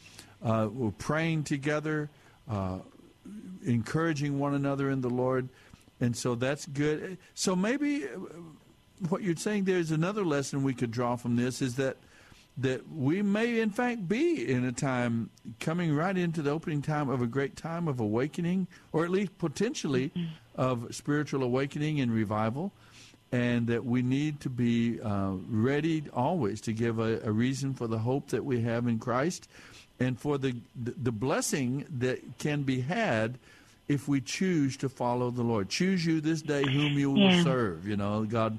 Uh, we're praying together, uh, encouraging one another in the Lord, and so that's good. So maybe what you're saying there is another lesson we could draw from this, is that that we may, in fact, be in a time coming right into the opening time of a great time of awakening, or at least potentially of spiritual awakening and revival. and that we need to be uh, ready always to give a, a reason for the hope that we have in Christ and for the the blessing that can be had if we choose to follow the Lord. Choose you this day whom you yeah. will serve. You know, God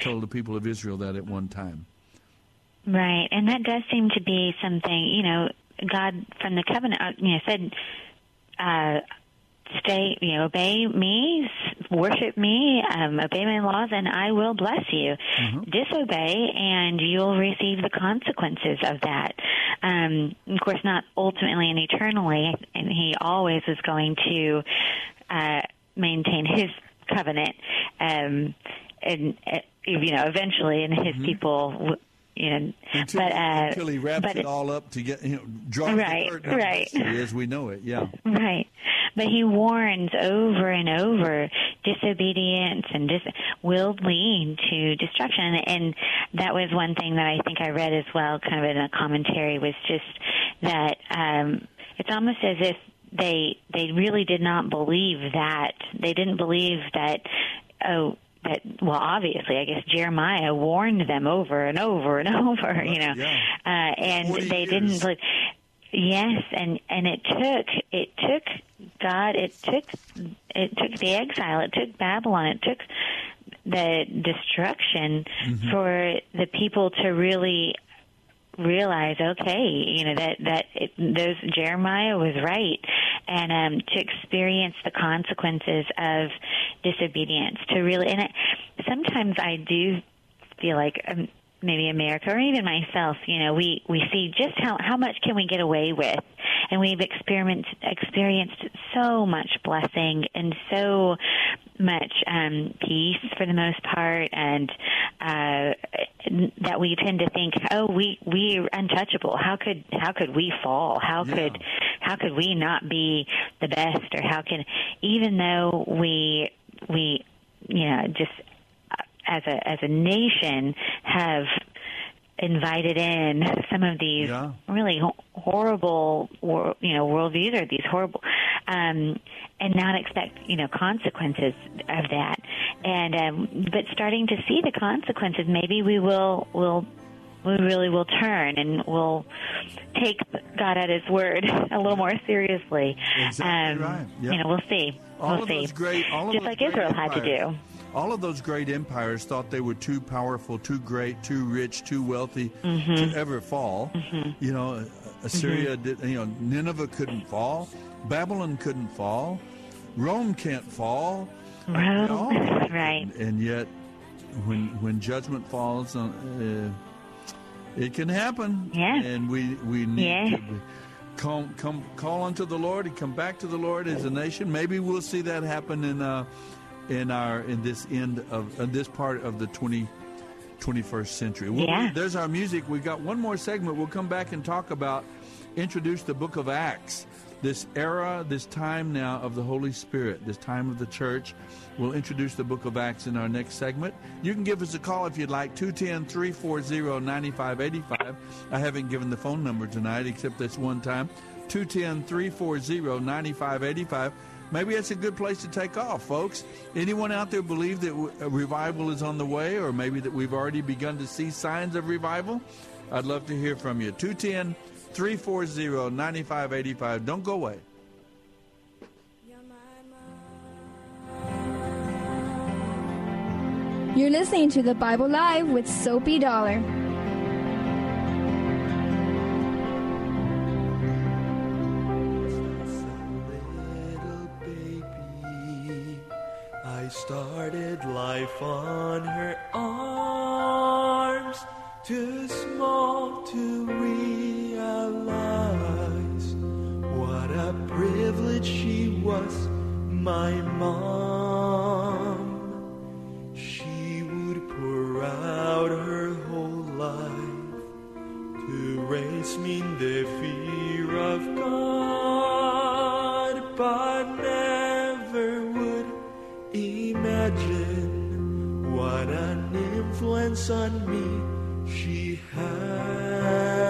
told the people of Israel that at one time. Right, and that does seem to be something, you know, God from the covenant, you know, said, uh, stay, you know, obey me, worship me, um, obey my laws, and I will bless you. Mm-hmm. Disobey, and you'll receive the consequences of that. Um, of course, not ultimately and eternally, and he always is going to uh, maintain his covenant, um, and, uh, you know, eventually, and his mm-hmm. people will. You know, until, but, uh, until he wraps but it, it all up to get, you know, draw right, the curtain right. as we know it, yeah. Right. But he warns over and over, disobedience and dis- will lead to destruction. And that was one thing that I think I read as well, kind of in a commentary, was just that um, it's almost as if they they really did not believe that. They didn't believe that, oh, That, well, obviously, I guess Jeremiah warned them over and over and over, you know, yeah. uh, and they years. didn't believe. Yes, and, and it took it took God, it took it took the exile, it took Babylon, it took the destruction mm-hmm. for the people to really realize, okay, you know, that that it, those Jeremiah was right, and um, to experience the consequences of disobedience, to really, and it, sometimes I do feel like um, maybe America or even myself, you know, we, we see just how, how much can we get away with, and we've experienced experienced so much blessing and so much um, peace for the most part, and uh, that we tend to think, oh, we we're untouchable. How could how could we fall? How yeah. could how could we not be the best? Or how can, even though we we you know just as a as a nation have invited in some of these yeah. really horrible, you know, worldviews, or these horrible. Um, and not expect, you know, consequences of that. And um, but starting to see the consequences, maybe we will will we really will turn and we'll take God at His word a little more seriously. Exactly um, right. Yep. You know, we'll see. All we'll of see. Those great, all of Just those like great Israel empires. Had to do. All of those great empires thought they were too powerful, too great, too rich, too wealthy mm-hmm. to ever fall. Mm-hmm. You know, Assyria mm-hmm. did. You know, Nineveh couldn't fall. Babylon couldn't fall. Rome can't fall. Rome, no. right. And, and yet, when when judgment falls, on, uh, it can happen. Yeah. And we, we need yeah. to come, come, call unto the Lord and come back to the Lord as a nation. Maybe we'll see that happen in uh, in our in this end of in this part of the twenty, twenty-first century. We'll, yeah. There's our music. We've got one more segment. We'll come back and talk about, introduce the book of Acts. This era, this time now of the Holy Spirit, this time of the church. We'll introduce the book of Acts in our next segment. You can give us a call if you'd like, two one zero, three four zero, nine five eight five. I haven't given the phone number tonight except this one time, two one zero, three four zero, nine five eight five. Maybe that's a good place to take off, folks. Anyone out there believe that revival is on the way, or maybe that we've already begun to see signs of revival? I'd love to hear from you. two one zero, three four zero, nine five eight five. Don't go away. You're listening to The Bible Live with Soapy Dollar. Little baby, I started life on her arms. Too small to realize what a privilege she was, my mom. She would pour out her whole life to raise me in the fear of God, but never would imagine what an influence on me she had.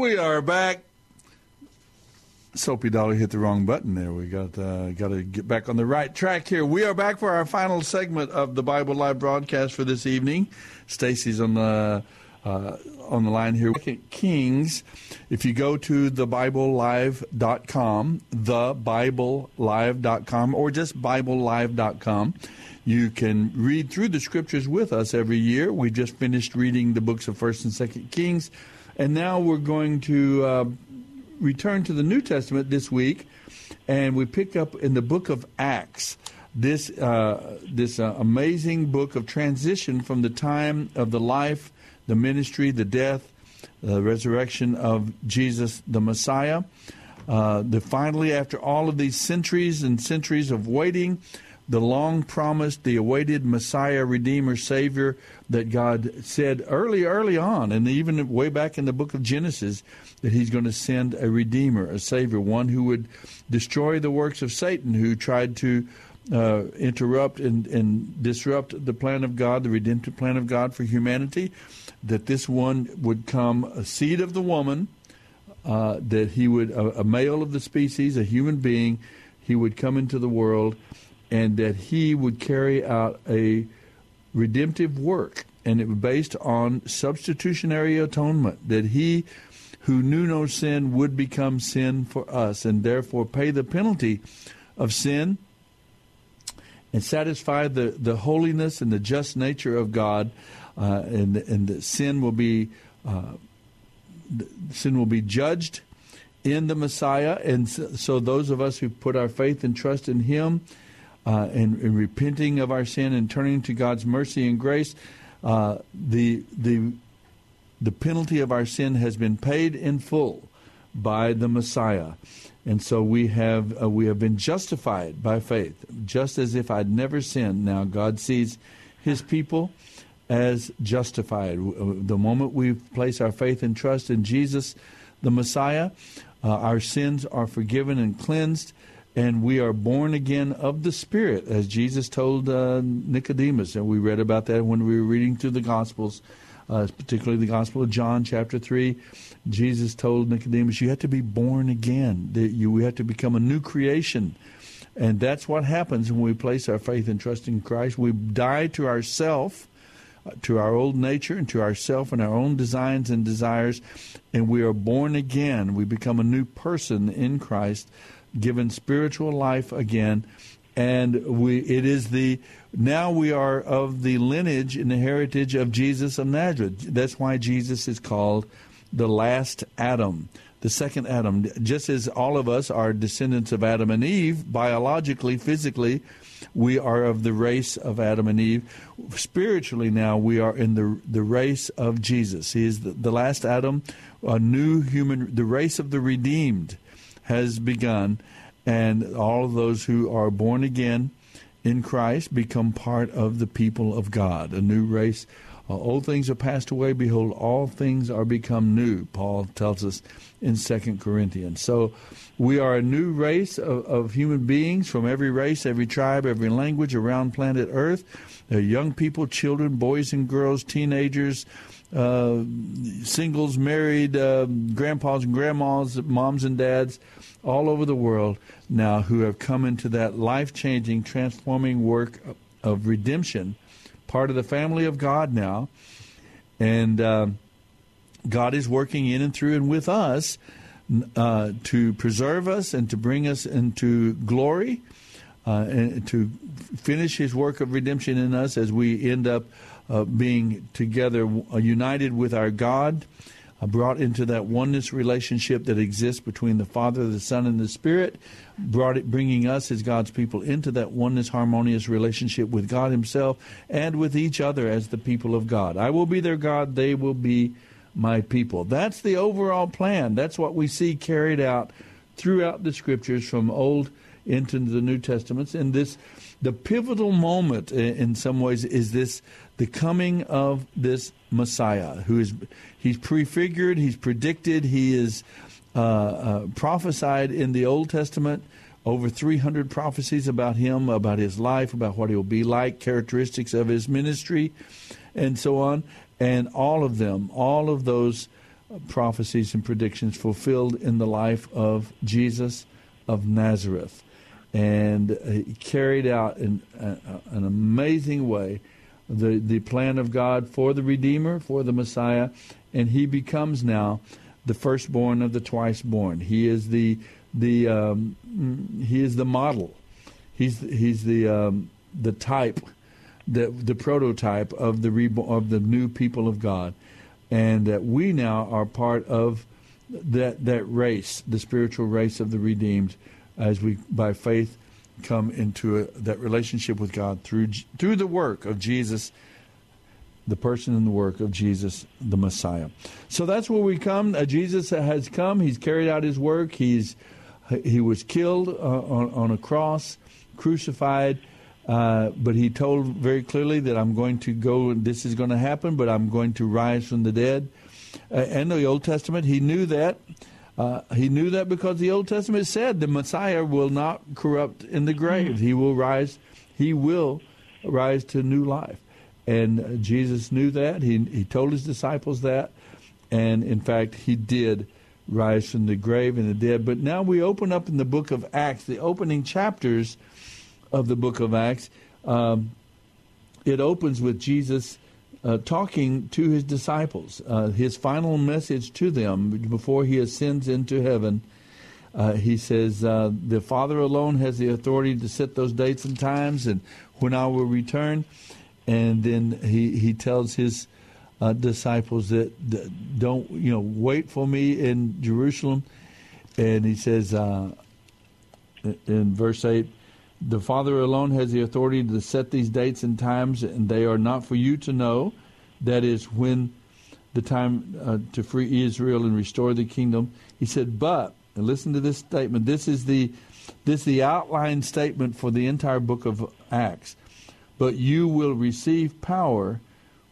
We are back. Soapy Dollar hit the wrong button there. We got uh, got to get back on the right track here. We are back for our final segment of the Bible Live broadcast for this evening. Stacy's on the uh, on the line here. Second Kings. If you go to the Bible Live dot com, the Bible Live dot com, or just Bible Live dot com, you can read through the scriptures with us every year. We just finished reading the books of First and Second Kings, and now we're going to Uh, return to the New Testament this week, and we pick up in the book of Acts, this uh, this uh, amazing book of transition from the time of the life, the ministry, the death, the resurrection of Jesus the Messiah. Uh, the finally, after all of these centuries and centuries of waiting, the long promised, the awaited Messiah, Redeemer, Savior that God said early, early on, and even way back in the book of Genesis, that he's going to send a Redeemer, a Savior, one who would destroy the works of Satan, who tried to uh, interrupt and, and disrupt the plan of God, the redemptive plan of God for humanity, that this one would come, a seed of the woman, uh, that he would, a, a male of the species, a human being, he would come into the world, and that he would carry out a redemptive work, and it was based on substitutionary atonement, that he who knew no sin would become sin for us, and therefore pay the penalty of sin and satisfy the, the holiness and the just nature of God, uh, and, and that sin will be uh, sin will be judged in the Messiah. And so those of us who put our faith and trust in him, Uh, and, and repenting of our sin and turning to God's mercy and grace, uh, the the the penalty of our sin has been paid in full by the Messiah, and so we have uh, we have been justified by faith, just as if I'd never sinned. Now God sees His people as justified. The moment we place our faith and trust in Jesus, the Messiah, uh, our sins are forgiven and cleansed. And we are born again of the Spirit, as Jesus told uh, Nicodemus. And we read about that when we were reading through the Gospels, uh, particularly the Gospel of John, chapter three. Jesus told Nicodemus, you have to be born again. You have to become a new creation. And that's what happens when we place our faith and trust in Christ. We die to ourself, to our old nature, and to ourself and our own designs and desires. And we are born again. We become a new person in Christ, given spiritual life again, and we it is the now we are of the lineage and the heritage of Jesus of Nazareth. That's why Jesus is called the last Adam, the second Adam. Just as all of us are descendants of Adam and Eve, biologically, physically, we are of the race of Adam and Eve. Spiritually now, we are in the the race of Jesus. He is the, the last Adam, a new human, the race of the redeemed has begun, and all of those who are born again in Christ become part of the people of God, a new race. Uh, old things are passed away. Behold, all things are become new, Paul tells us in Second Corinthians. So we are a new race of, of human beings from every race, every tribe, every language around planet Earth. There are young people, children, boys and girls, teenagers, Uh, singles, married, uh, grandpas and grandmas, moms and dads all over the world now who have come into that life-changing, transforming work of redemption, part of the family of God now. And uh, God is working in and through and with us uh, to preserve us and to bring us into glory, uh, and to finish his work of redemption in us as we end up Uh, being together, uh, united with our God, uh, brought into that oneness relationship that exists between the Father, the Son, and the Spirit, brought it, bringing us as God's people into that oneness, harmonious relationship with God himself and with each other as the people of God. I will be their God, they will be my people. That's the overall plan. That's what we see carried out throughout the Scriptures from Old into the New Testaments. And this, the pivotal moment in, in some ways is this, the coming of this Messiah, who is, he's prefigured, he's predicted, he is uh, uh, prophesied in the Old Testament, over three hundred prophecies about him, about his life, about what he'll be like, characteristics of his ministry, and so on. And all of them, all of those prophecies and predictions fulfilled in the life of Jesus of Nazareth. And he carried out in uh, an amazing way the, the plan of God for the Redeemer, for the Messiah, and he becomes now the firstborn of the twice-born. He is the the um, he is the model. He's he's the um, the type, the the prototype of the reborn, of the new people of God, and that we now are part of that that race, the spiritual race of the redeemed, as we, by faith, come into a, that relationship with God through through the work of Jesus, the person and the work of Jesus, the Messiah. So that's where we come. Uh, Jesus has come. He's carried out his work. He's He was killed uh, on, on a cross, crucified, uh, but he told very clearly that I'm going to go, this is going to happen, but I'm going to rise from the dead. Uh, and the Old Testament, he knew that. Uh, he knew that because the Old Testament said the Messiah will not corrupt in the grave. He will rise. He will rise to new life. And Jesus knew that. He he told his disciples that. And, in fact, he did rise from the grave and the dead. But now we open up in the book of Acts, the opening chapters of the book of Acts. Um, it opens with Jesus Uh, talking to his disciples, uh, his final message to them before he ascends into heaven. Uh, he says, uh, the Father alone has the authority to set those dates and times and when I will return. And then he, he tells his uh, disciples that, that don't, you know, wait for me in Jerusalem. And he says uh, in verse eight, the Father alone has the authority to set these dates and times, and they are not for you to know. That is when the time uh, to free Israel and restore the kingdom. He said, but, and listen to this statement, this is the this is the outline statement for the entire book of Acts. But you will receive power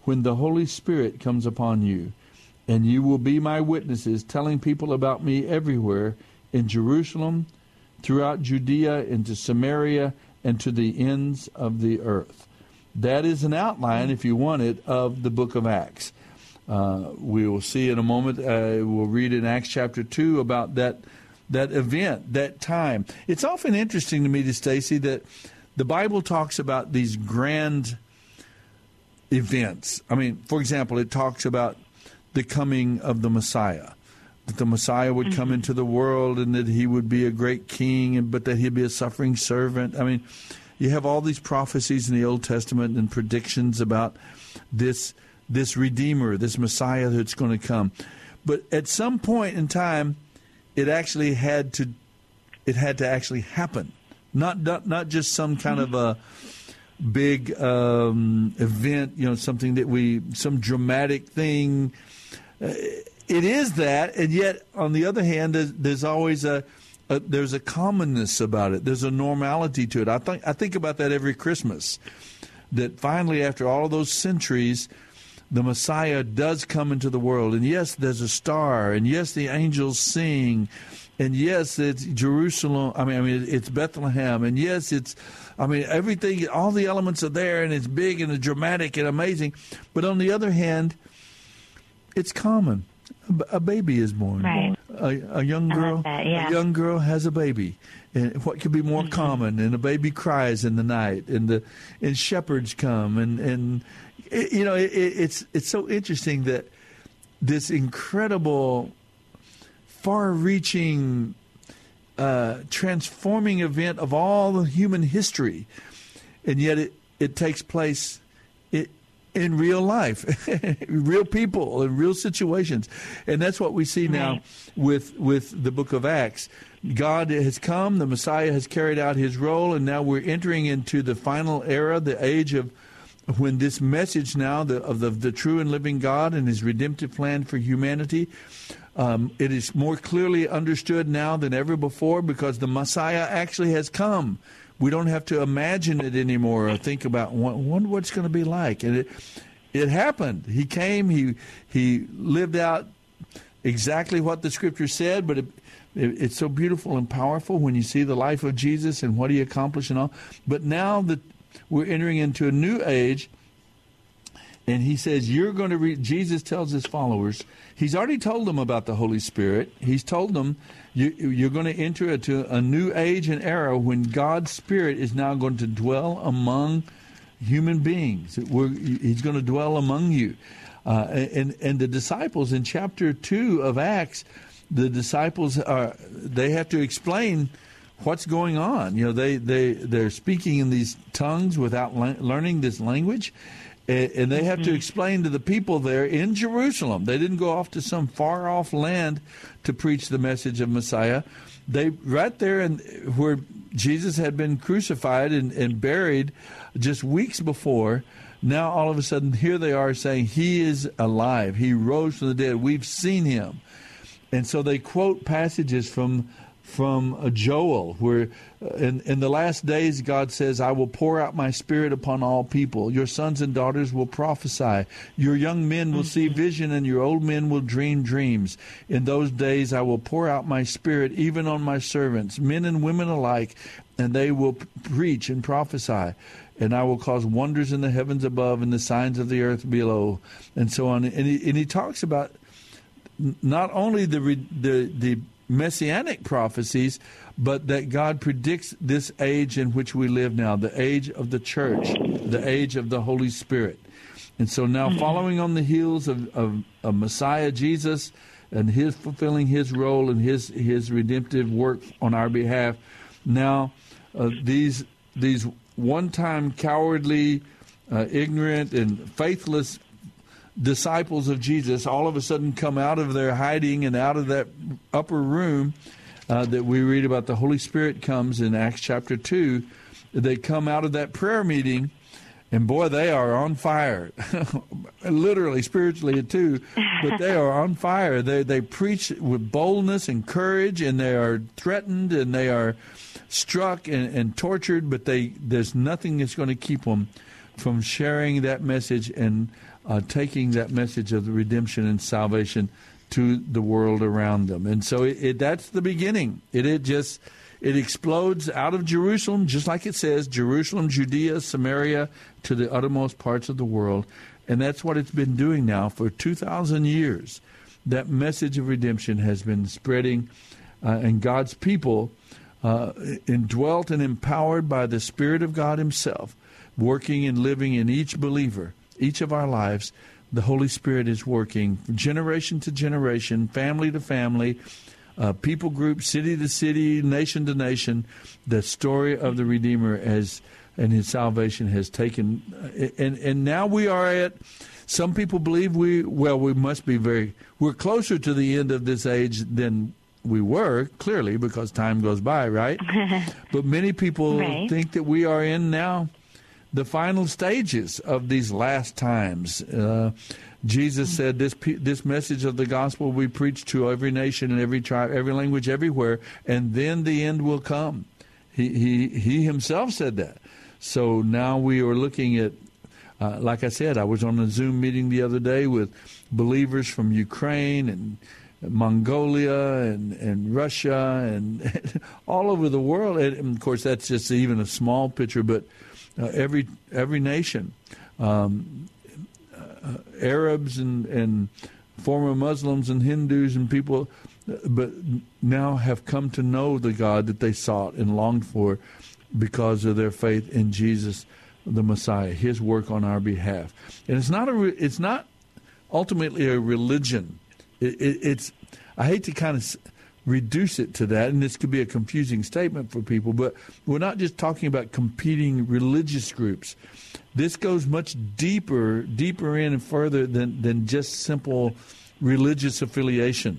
when the Holy Spirit comes upon you, and you will be my witnesses, telling people about me everywhere, in Jerusalem, throughout Judea, into Samaria, and to the ends of the earth. That is an outline, if you want it, of the book of Acts. Uh, we will see in a moment, uh, we'll read in Acts chapter two about that that event, that time. It's often interesting to me, to Stacy, that the Bible talks about these grand events. I mean, for example, it talks about the coming of the Messiah, that the Messiah would come into the world and that he would be a great king, and but that he'd be a suffering servant. I mean, you have all these prophecies in the Old Testament and predictions about this this Redeemer, this Messiah that's going to come. But at some point in time, it actually had to it had to actually happen. Not not, not just some kind of a big um, event, you know, something that we some dramatic thing. Uh, It is that, and yet, on the other hand, there's, there's always a, a there's a commonness about it. There's a normality to it. I think I think about that every Christmas, that finally, after all of those centuries, the Messiah does come into the world. And yes, there's a star, and yes, the angels sing, and yes, it's Jerusalem. I mean, I mean, it's Bethlehem, and yes, it's. I mean, everything, all the elements are there, and it's big and it's dramatic and amazing. But on the other hand, it's common. A baby is born. Right. A, a young girl, that, yeah. a young girl has a baby, and what could be more mm-hmm. common? And a baby cries in the night, and the and shepherds come, and and it, you know it, it's it's so interesting that this incredible, far-reaching, uh, transforming event of all human history, and yet it it takes place. It. In real life, real people, in real situations. And that's what we see now with with the book of Acts. God has come, the Messiah has carried out his role, and now we're entering into the final era, the age of when this message now the, of the, the true and living God and his redemptive plan for humanity, um, it is more clearly understood now than ever before because the Messiah actually has come. We don't have to imagine it anymore or think about wonder what it's going to be like. And it it happened. He came. He he lived out exactly what the Scripture said. But it, it, it's so beautiful and powerful when you see the life of Jesus and what he accomplished and all. But now that we're entering into a new age, And he says, you're going to read, Jesus tells his followers, he's already told them about the Holy Spirit. He's told them, you, you're going to enter into a new age and era when God's Spirit is now going to dwell among human beings. We're, he's going to dwell among you. Uh, and, and the disciples in chapter two of Acts, the disciples, are, they have to explain what's going on. You know, they, they, they're speaking in these tongues without la- learning this language. And they have to explain to the people there in Jerusalem. They didn't go off to some far-off land to preach the message of Messiah. They right there in, where Jesus had been crucified and, and buried just weeks before, now all of a sudden here they are saying, he is alive. He rose from the dead. We've seen him. And so they quote passages from from Joel, where in, in the last days, God says, I will pour out my spirit upon all people. Your sons and daughters will prophesy. Your young men will see vision and your old men will dream dreams. In those days, I will pour out my spirit even on my servants, men and women alike, and they will preach and prophesy. And I will cause wonders in the heavens above and the signs of the earth below, and so on. And he, and he talks about not only the the the Messianic prophecies, but that God predicts this age in which we live now, the age of the church, the age of the Holy Spirit. And so now mm-hmm. following on the heels of, of, of Messiah Jesus and his fulfilling his role and his his redemptive work on our behalf, now uh, these these one-time cowardly, uh, ignorant, and faithless disciples of Jesus all of a sudden come out of their hiding and out of that upper room uh, that we read about. The Holy Spirit comes in Acts chapter two. They come out of that prayer meeting, and boy, they are on fire, literally, spiritually too, but they are on fire. They they preach with boldness and courage, and they are threatened, and they are struck and, and tortured, but they there's nothing that's going to keep them from sharing that message and Uh, taking that message of the redemption and salvation to the world around them. And so it, it, that's the beginning. It, it just it explodes out of Jerusalem, just like it says, Jerusalem, Judea, Samaria, to the uttermost parts of the world. And that's what it's been doing now for two thousand years. That message of redemption has been spreading, uh, and God's people, uh, indwelt and empowered by the Spirit of God himself, working and living in each believer. Each of our lives, the Holy Spirit is working from generation to generation, family to family, uh, people group, city to city, nation to nation. The story of the Redeemer as and his salvation has taken. Uh, and, and now we are at, some people believe we, well, we must be very, we're closer to the end of this age than we were, clearly, because time goes by, right? But many people right. think that we are in now the final stages of these last times. Uh, Jesus said, this this message of the gospel we preach to every nation and every tribe, every language, everywhere, and then the end will come. He he, he himself said that. So now we are looking at, uh, like I said, I was on a Zoom meeting the other day with believers from Ukraine and Mongolia and, and Russia and, and all over the world. And, of course, that's just even a small picture, but Uh, every every nation, um, uh, Arabs and, and former Muslims and Hindus and people, but now have come to know the God that they sought and longed for because of their faith in Jesus, the Messiah, his work on our behalf. And it's not a re- it's not ultimately a religion. It, it, it's I hate to kind of reduce it to that, and this could be a confusing statement for people, but we're not just talking about competing religious groups. This goes much deeper, deeper in and further than, than just simple religious affiliation.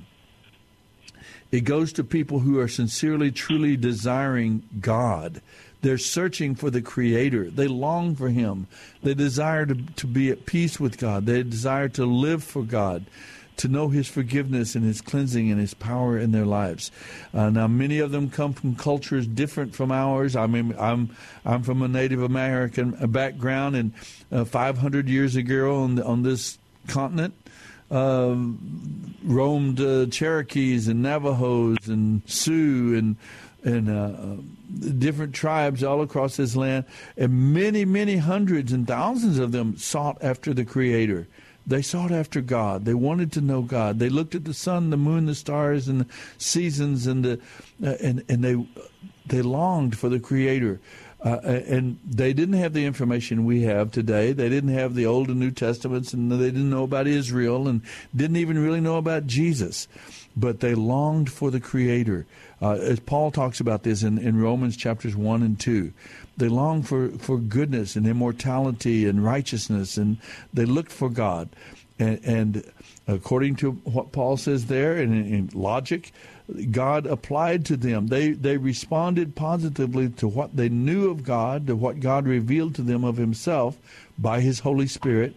It goes to people who are sincerely, truly desiring God. They're searching for the Creator. They long for him. They desire to, to be at peace with God. They desire to live for God, to know his forgiveness and his cleansing and his power in their lives. Uh, now, many of them come from cultures different from ours. I mean, I'm I'm from a Native American background, and uh, five hundred years ago on, the, on this continent, uh, roamed uh, Cherokees and Navajos and Sioux and and uh, different tribes all across this land, and many, many hundreds and thousands of them sought after the Creator. They sought after God. They wanted to know God. They looked at the sun, the moon, the stars, and the seasons, and the uh, and and they they longed for the Creator. Uh, and they didn't have the information we have today. They didn't have the Old and New Testaments, and they didn't know about Israel, and didn't even really know about Jesus. But they longed for the Creator. Uh, as Paul talks about this in, in Romans chapters one and two. They longed for, for goodness and immortality and righteousness, and they looked for God. And, and according to what Paul says there, and in, in logic, God applied to them. They they responded positively to what they knew of God, to what God revealed to them of himself by his Holy Spirit,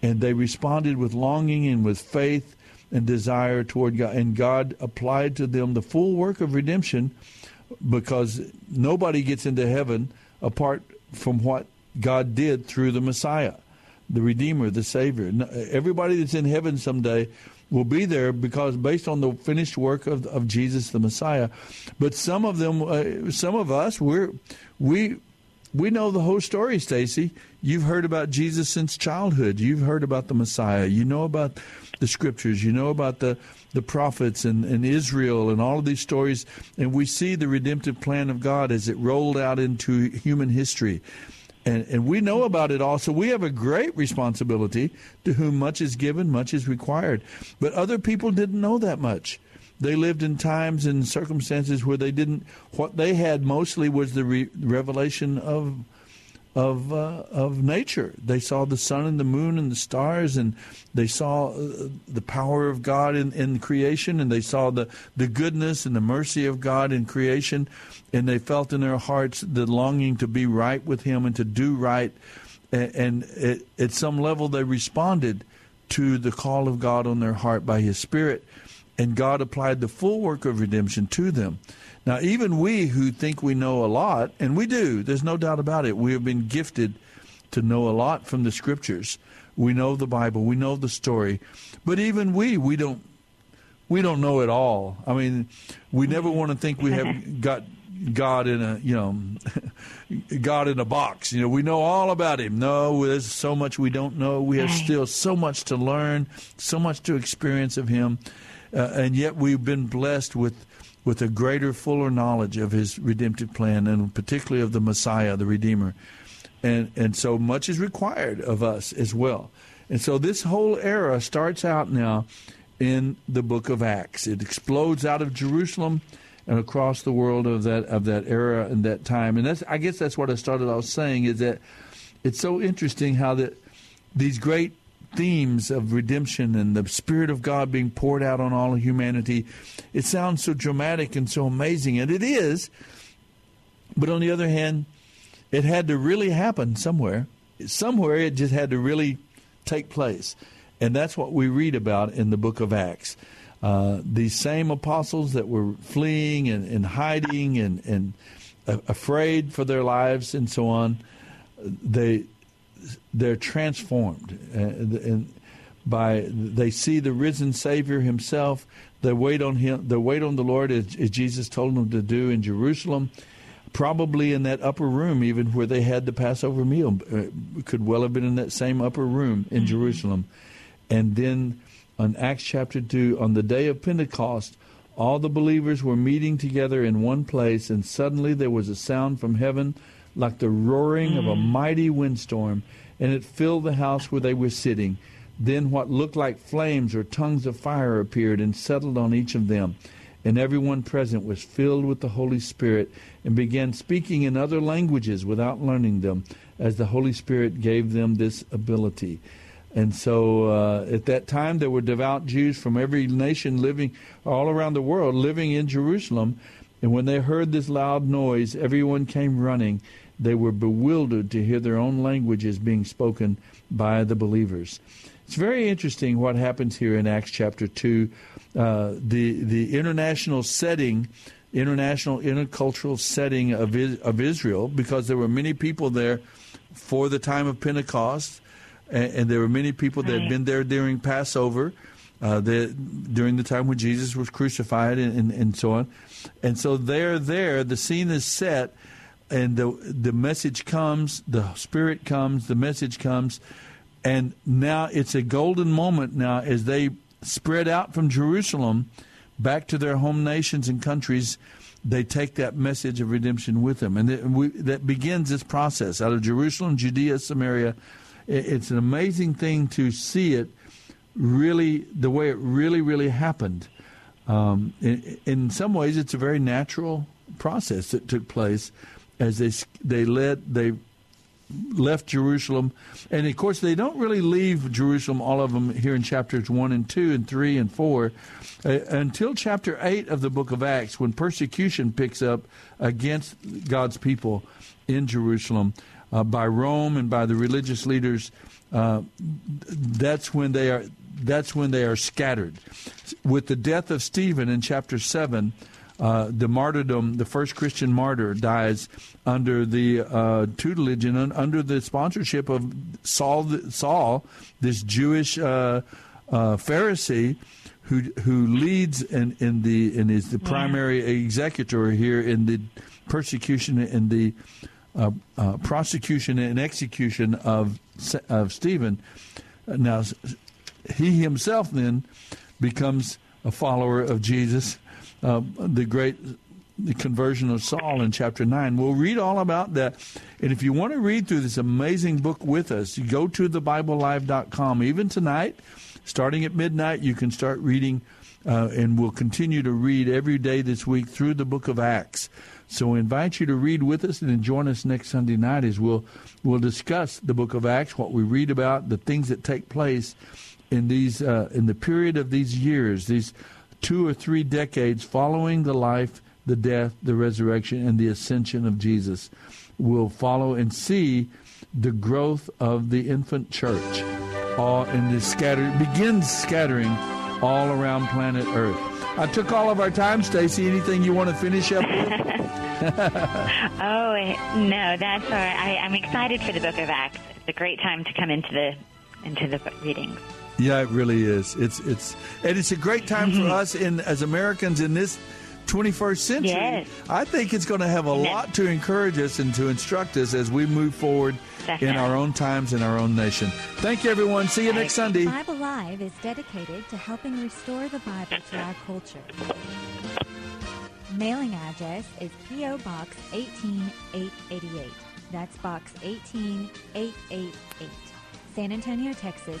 and they responded with longing and with faith and desire toward God. And God applied to them the full work of redemption, because nobody gets into heaven apart from what God did through the Messiah, the Redeemer, the Savior. Everybody that's in heaven someday will be there because based on the finished work of, of Jesus the Messiah. But some of them, uh, some of us, we're, we we know the whole story, Stacy. You've heard about Jesus since childhood. You've heard about the Messiah. You know about the Scriptures. You know about the, the prophets and, and Israel and all of these stories. And we see the redemptive plan of God as it rolled out into human history. And, and we know about it all, so we have a great responsibility. To whom much is given, much is required. But other people didn't know that much. They lived in times and circumstances where they didn't. What they had mostly was the re- revelation of of uh, of nature. They saw the sun and the moon and the stars, and they saw uh, the power of God in, in creation, and they saw the, the goodness and the mercy of God in creation. And they felt in their hearts the longing to be right with him and to do right. And, and at, at some level, they responded to the call of God on their heart by his Spirit. And God applied the full work of redemption to them. Now, even we who think we know a lot, and we do, there's no doubt about it, we have been gifted to know a lot from the Scriptures. We know the Bible. We know the story. But even we, we don't, we don't know it all. I mean, we never want to think we have got God in a, you know, God in a box. You know, we know all about him. No, there's so much we don't know. We have still so much to learn, so much to experience of him. Uh, and yet we've been blessed with, with a greater, fuller knowledge of his redemptive plan, and particularly of the Messiah, the Redeemer. And, and so much is required of us as well. And so this whole era starts out now in the book of Acts. It explodes out of Jerusalem and across the world of that of that era and that time. And that's, I guess that's what I started off saying, is that it's so interesting how that these great themes of redemption and the Spirit of God being poured out on all of humanity, it sounds so dramatic and so amazing, and it is. But on the other hand, it had to really happen somewhere. Somewhere it just had to really take place. And that's what we read about in the book of Acts. Uh, these same apostles that were fleeing and, and hiding and, and uh, afraid for their lives and so on, they, they're transformed. And, and by they see the risen Savior himself. They wait on him. They wait on the Lord as, as Jesus told them to do in Jerusalem, probably in that upper room even where they had the Passover meal. It could well have been in that same upper room in mm-hmm. Jerusalem. And then on Acts chapter two, on the day of Pentecost, all the believers were meeting together in one place, and suddenly there was a sound from heaven like the roaring mm. of a mighty windstorm, and it filled the house where they were sitting. Then what looked like flames or tongues of fire appeared and settled on each of them, and everyone present was filled with the Holy Spirit and began speaking in other languages without learning them, as the Holy Spirit gave them this ability. And so uh, at that time, there were devout Jews from every nation living all around the world, living in Jerusalem. And when they heard this loud noise, everyone came running. They were bewildered to hear their own languages being spoken by the believers. It's very interesting what happens here in Acts chapter two. Uh, the the international setting, international intercultural setting of of Israel, because there were many people there for the time of Pentecost. And there were many people that had been there during Passover, uh, the, during the time when Jesus was crucified and, and, and so on. And so they're there, the scene is set, and the the message comes, the Spirit comes, the message comes, and now it's a golden moment now as they spread out from Jerusalem back to their home nations and countries. They take that message of redemption with them. And that, we, that begins this process out of Jerusalem, Judea, Samaria. It's an amazing thing to see it really, the way it really, really happened. Um, in, in some ways, it's a very natural process that took place as they they led they left Jerusalem. And, of course, they don't really leave Jerusalem, all of them, here in chapters one and two and three and four, uh, until chapter eight of the book of Acts, when persecution picks up against God's people in Jerusalem uh, by Rome and by the religious leaders. Uh, that's when they are that's when they are scattered. With the death of Stephen in chapter seven, Uh, the martyrdom, the first Christian martyr dies under the uh, tutelage and un- under the sponsorship of Saul, Saul this Jewish uh, uh, Pharisee who who leads and in, in the and is the yeah. primary executor here in the persecution and the uh, uh, prosecution and execution of of Stephen. Now he himself then becomes a follower of Jesus. Uh, the great the conversion of Saul in chapter nine. We'll read all about that. And if you want to read through this amazing book with us, you go to the Bible Live dot com. Even tonight, starting at midnight, you can start reading, uh, and we'll continue to read every day this week through the book of Acts. So we invite you to read with us and join us next Sunday night as we'll, we'll discuss the book of Acts, what we read about, the things that take place in these uh, in the period of these years, these two or three decades following the life, the death, the resurrection, and the ascension of Jesus. Will follow and see the growth of the infant church, all in this scatter begins scattering all around planet Earth. I took all of our time, Stacy. Anything you want to finish up with? Oh, no, that's all right. I, I'm excited for the book of Acts. It's a great time to come into the into the readings. Yeah, it really is. It's it's and it's a great time for us in as Americans in this twenty-first century. Yes. I think it's going to have a yes. lot to encourage us and to instruct us as we move forward Definitely. in our own times and our own nation. Thank you, everyone. See you next Sunday. Bible Live is dedicated to helping restore the Bible to our culture. Mailing address is P O Box one eight eight eight eight. That's Box one eight eight eight eight, San Antonio, Texas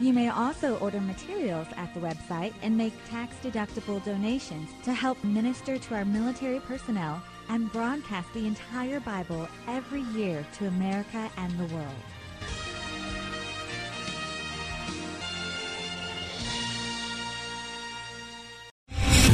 You may also order materials at the website and make tax-deductible donations to help minister to our military personnel and broadcast the entire Bible every year to America and the world.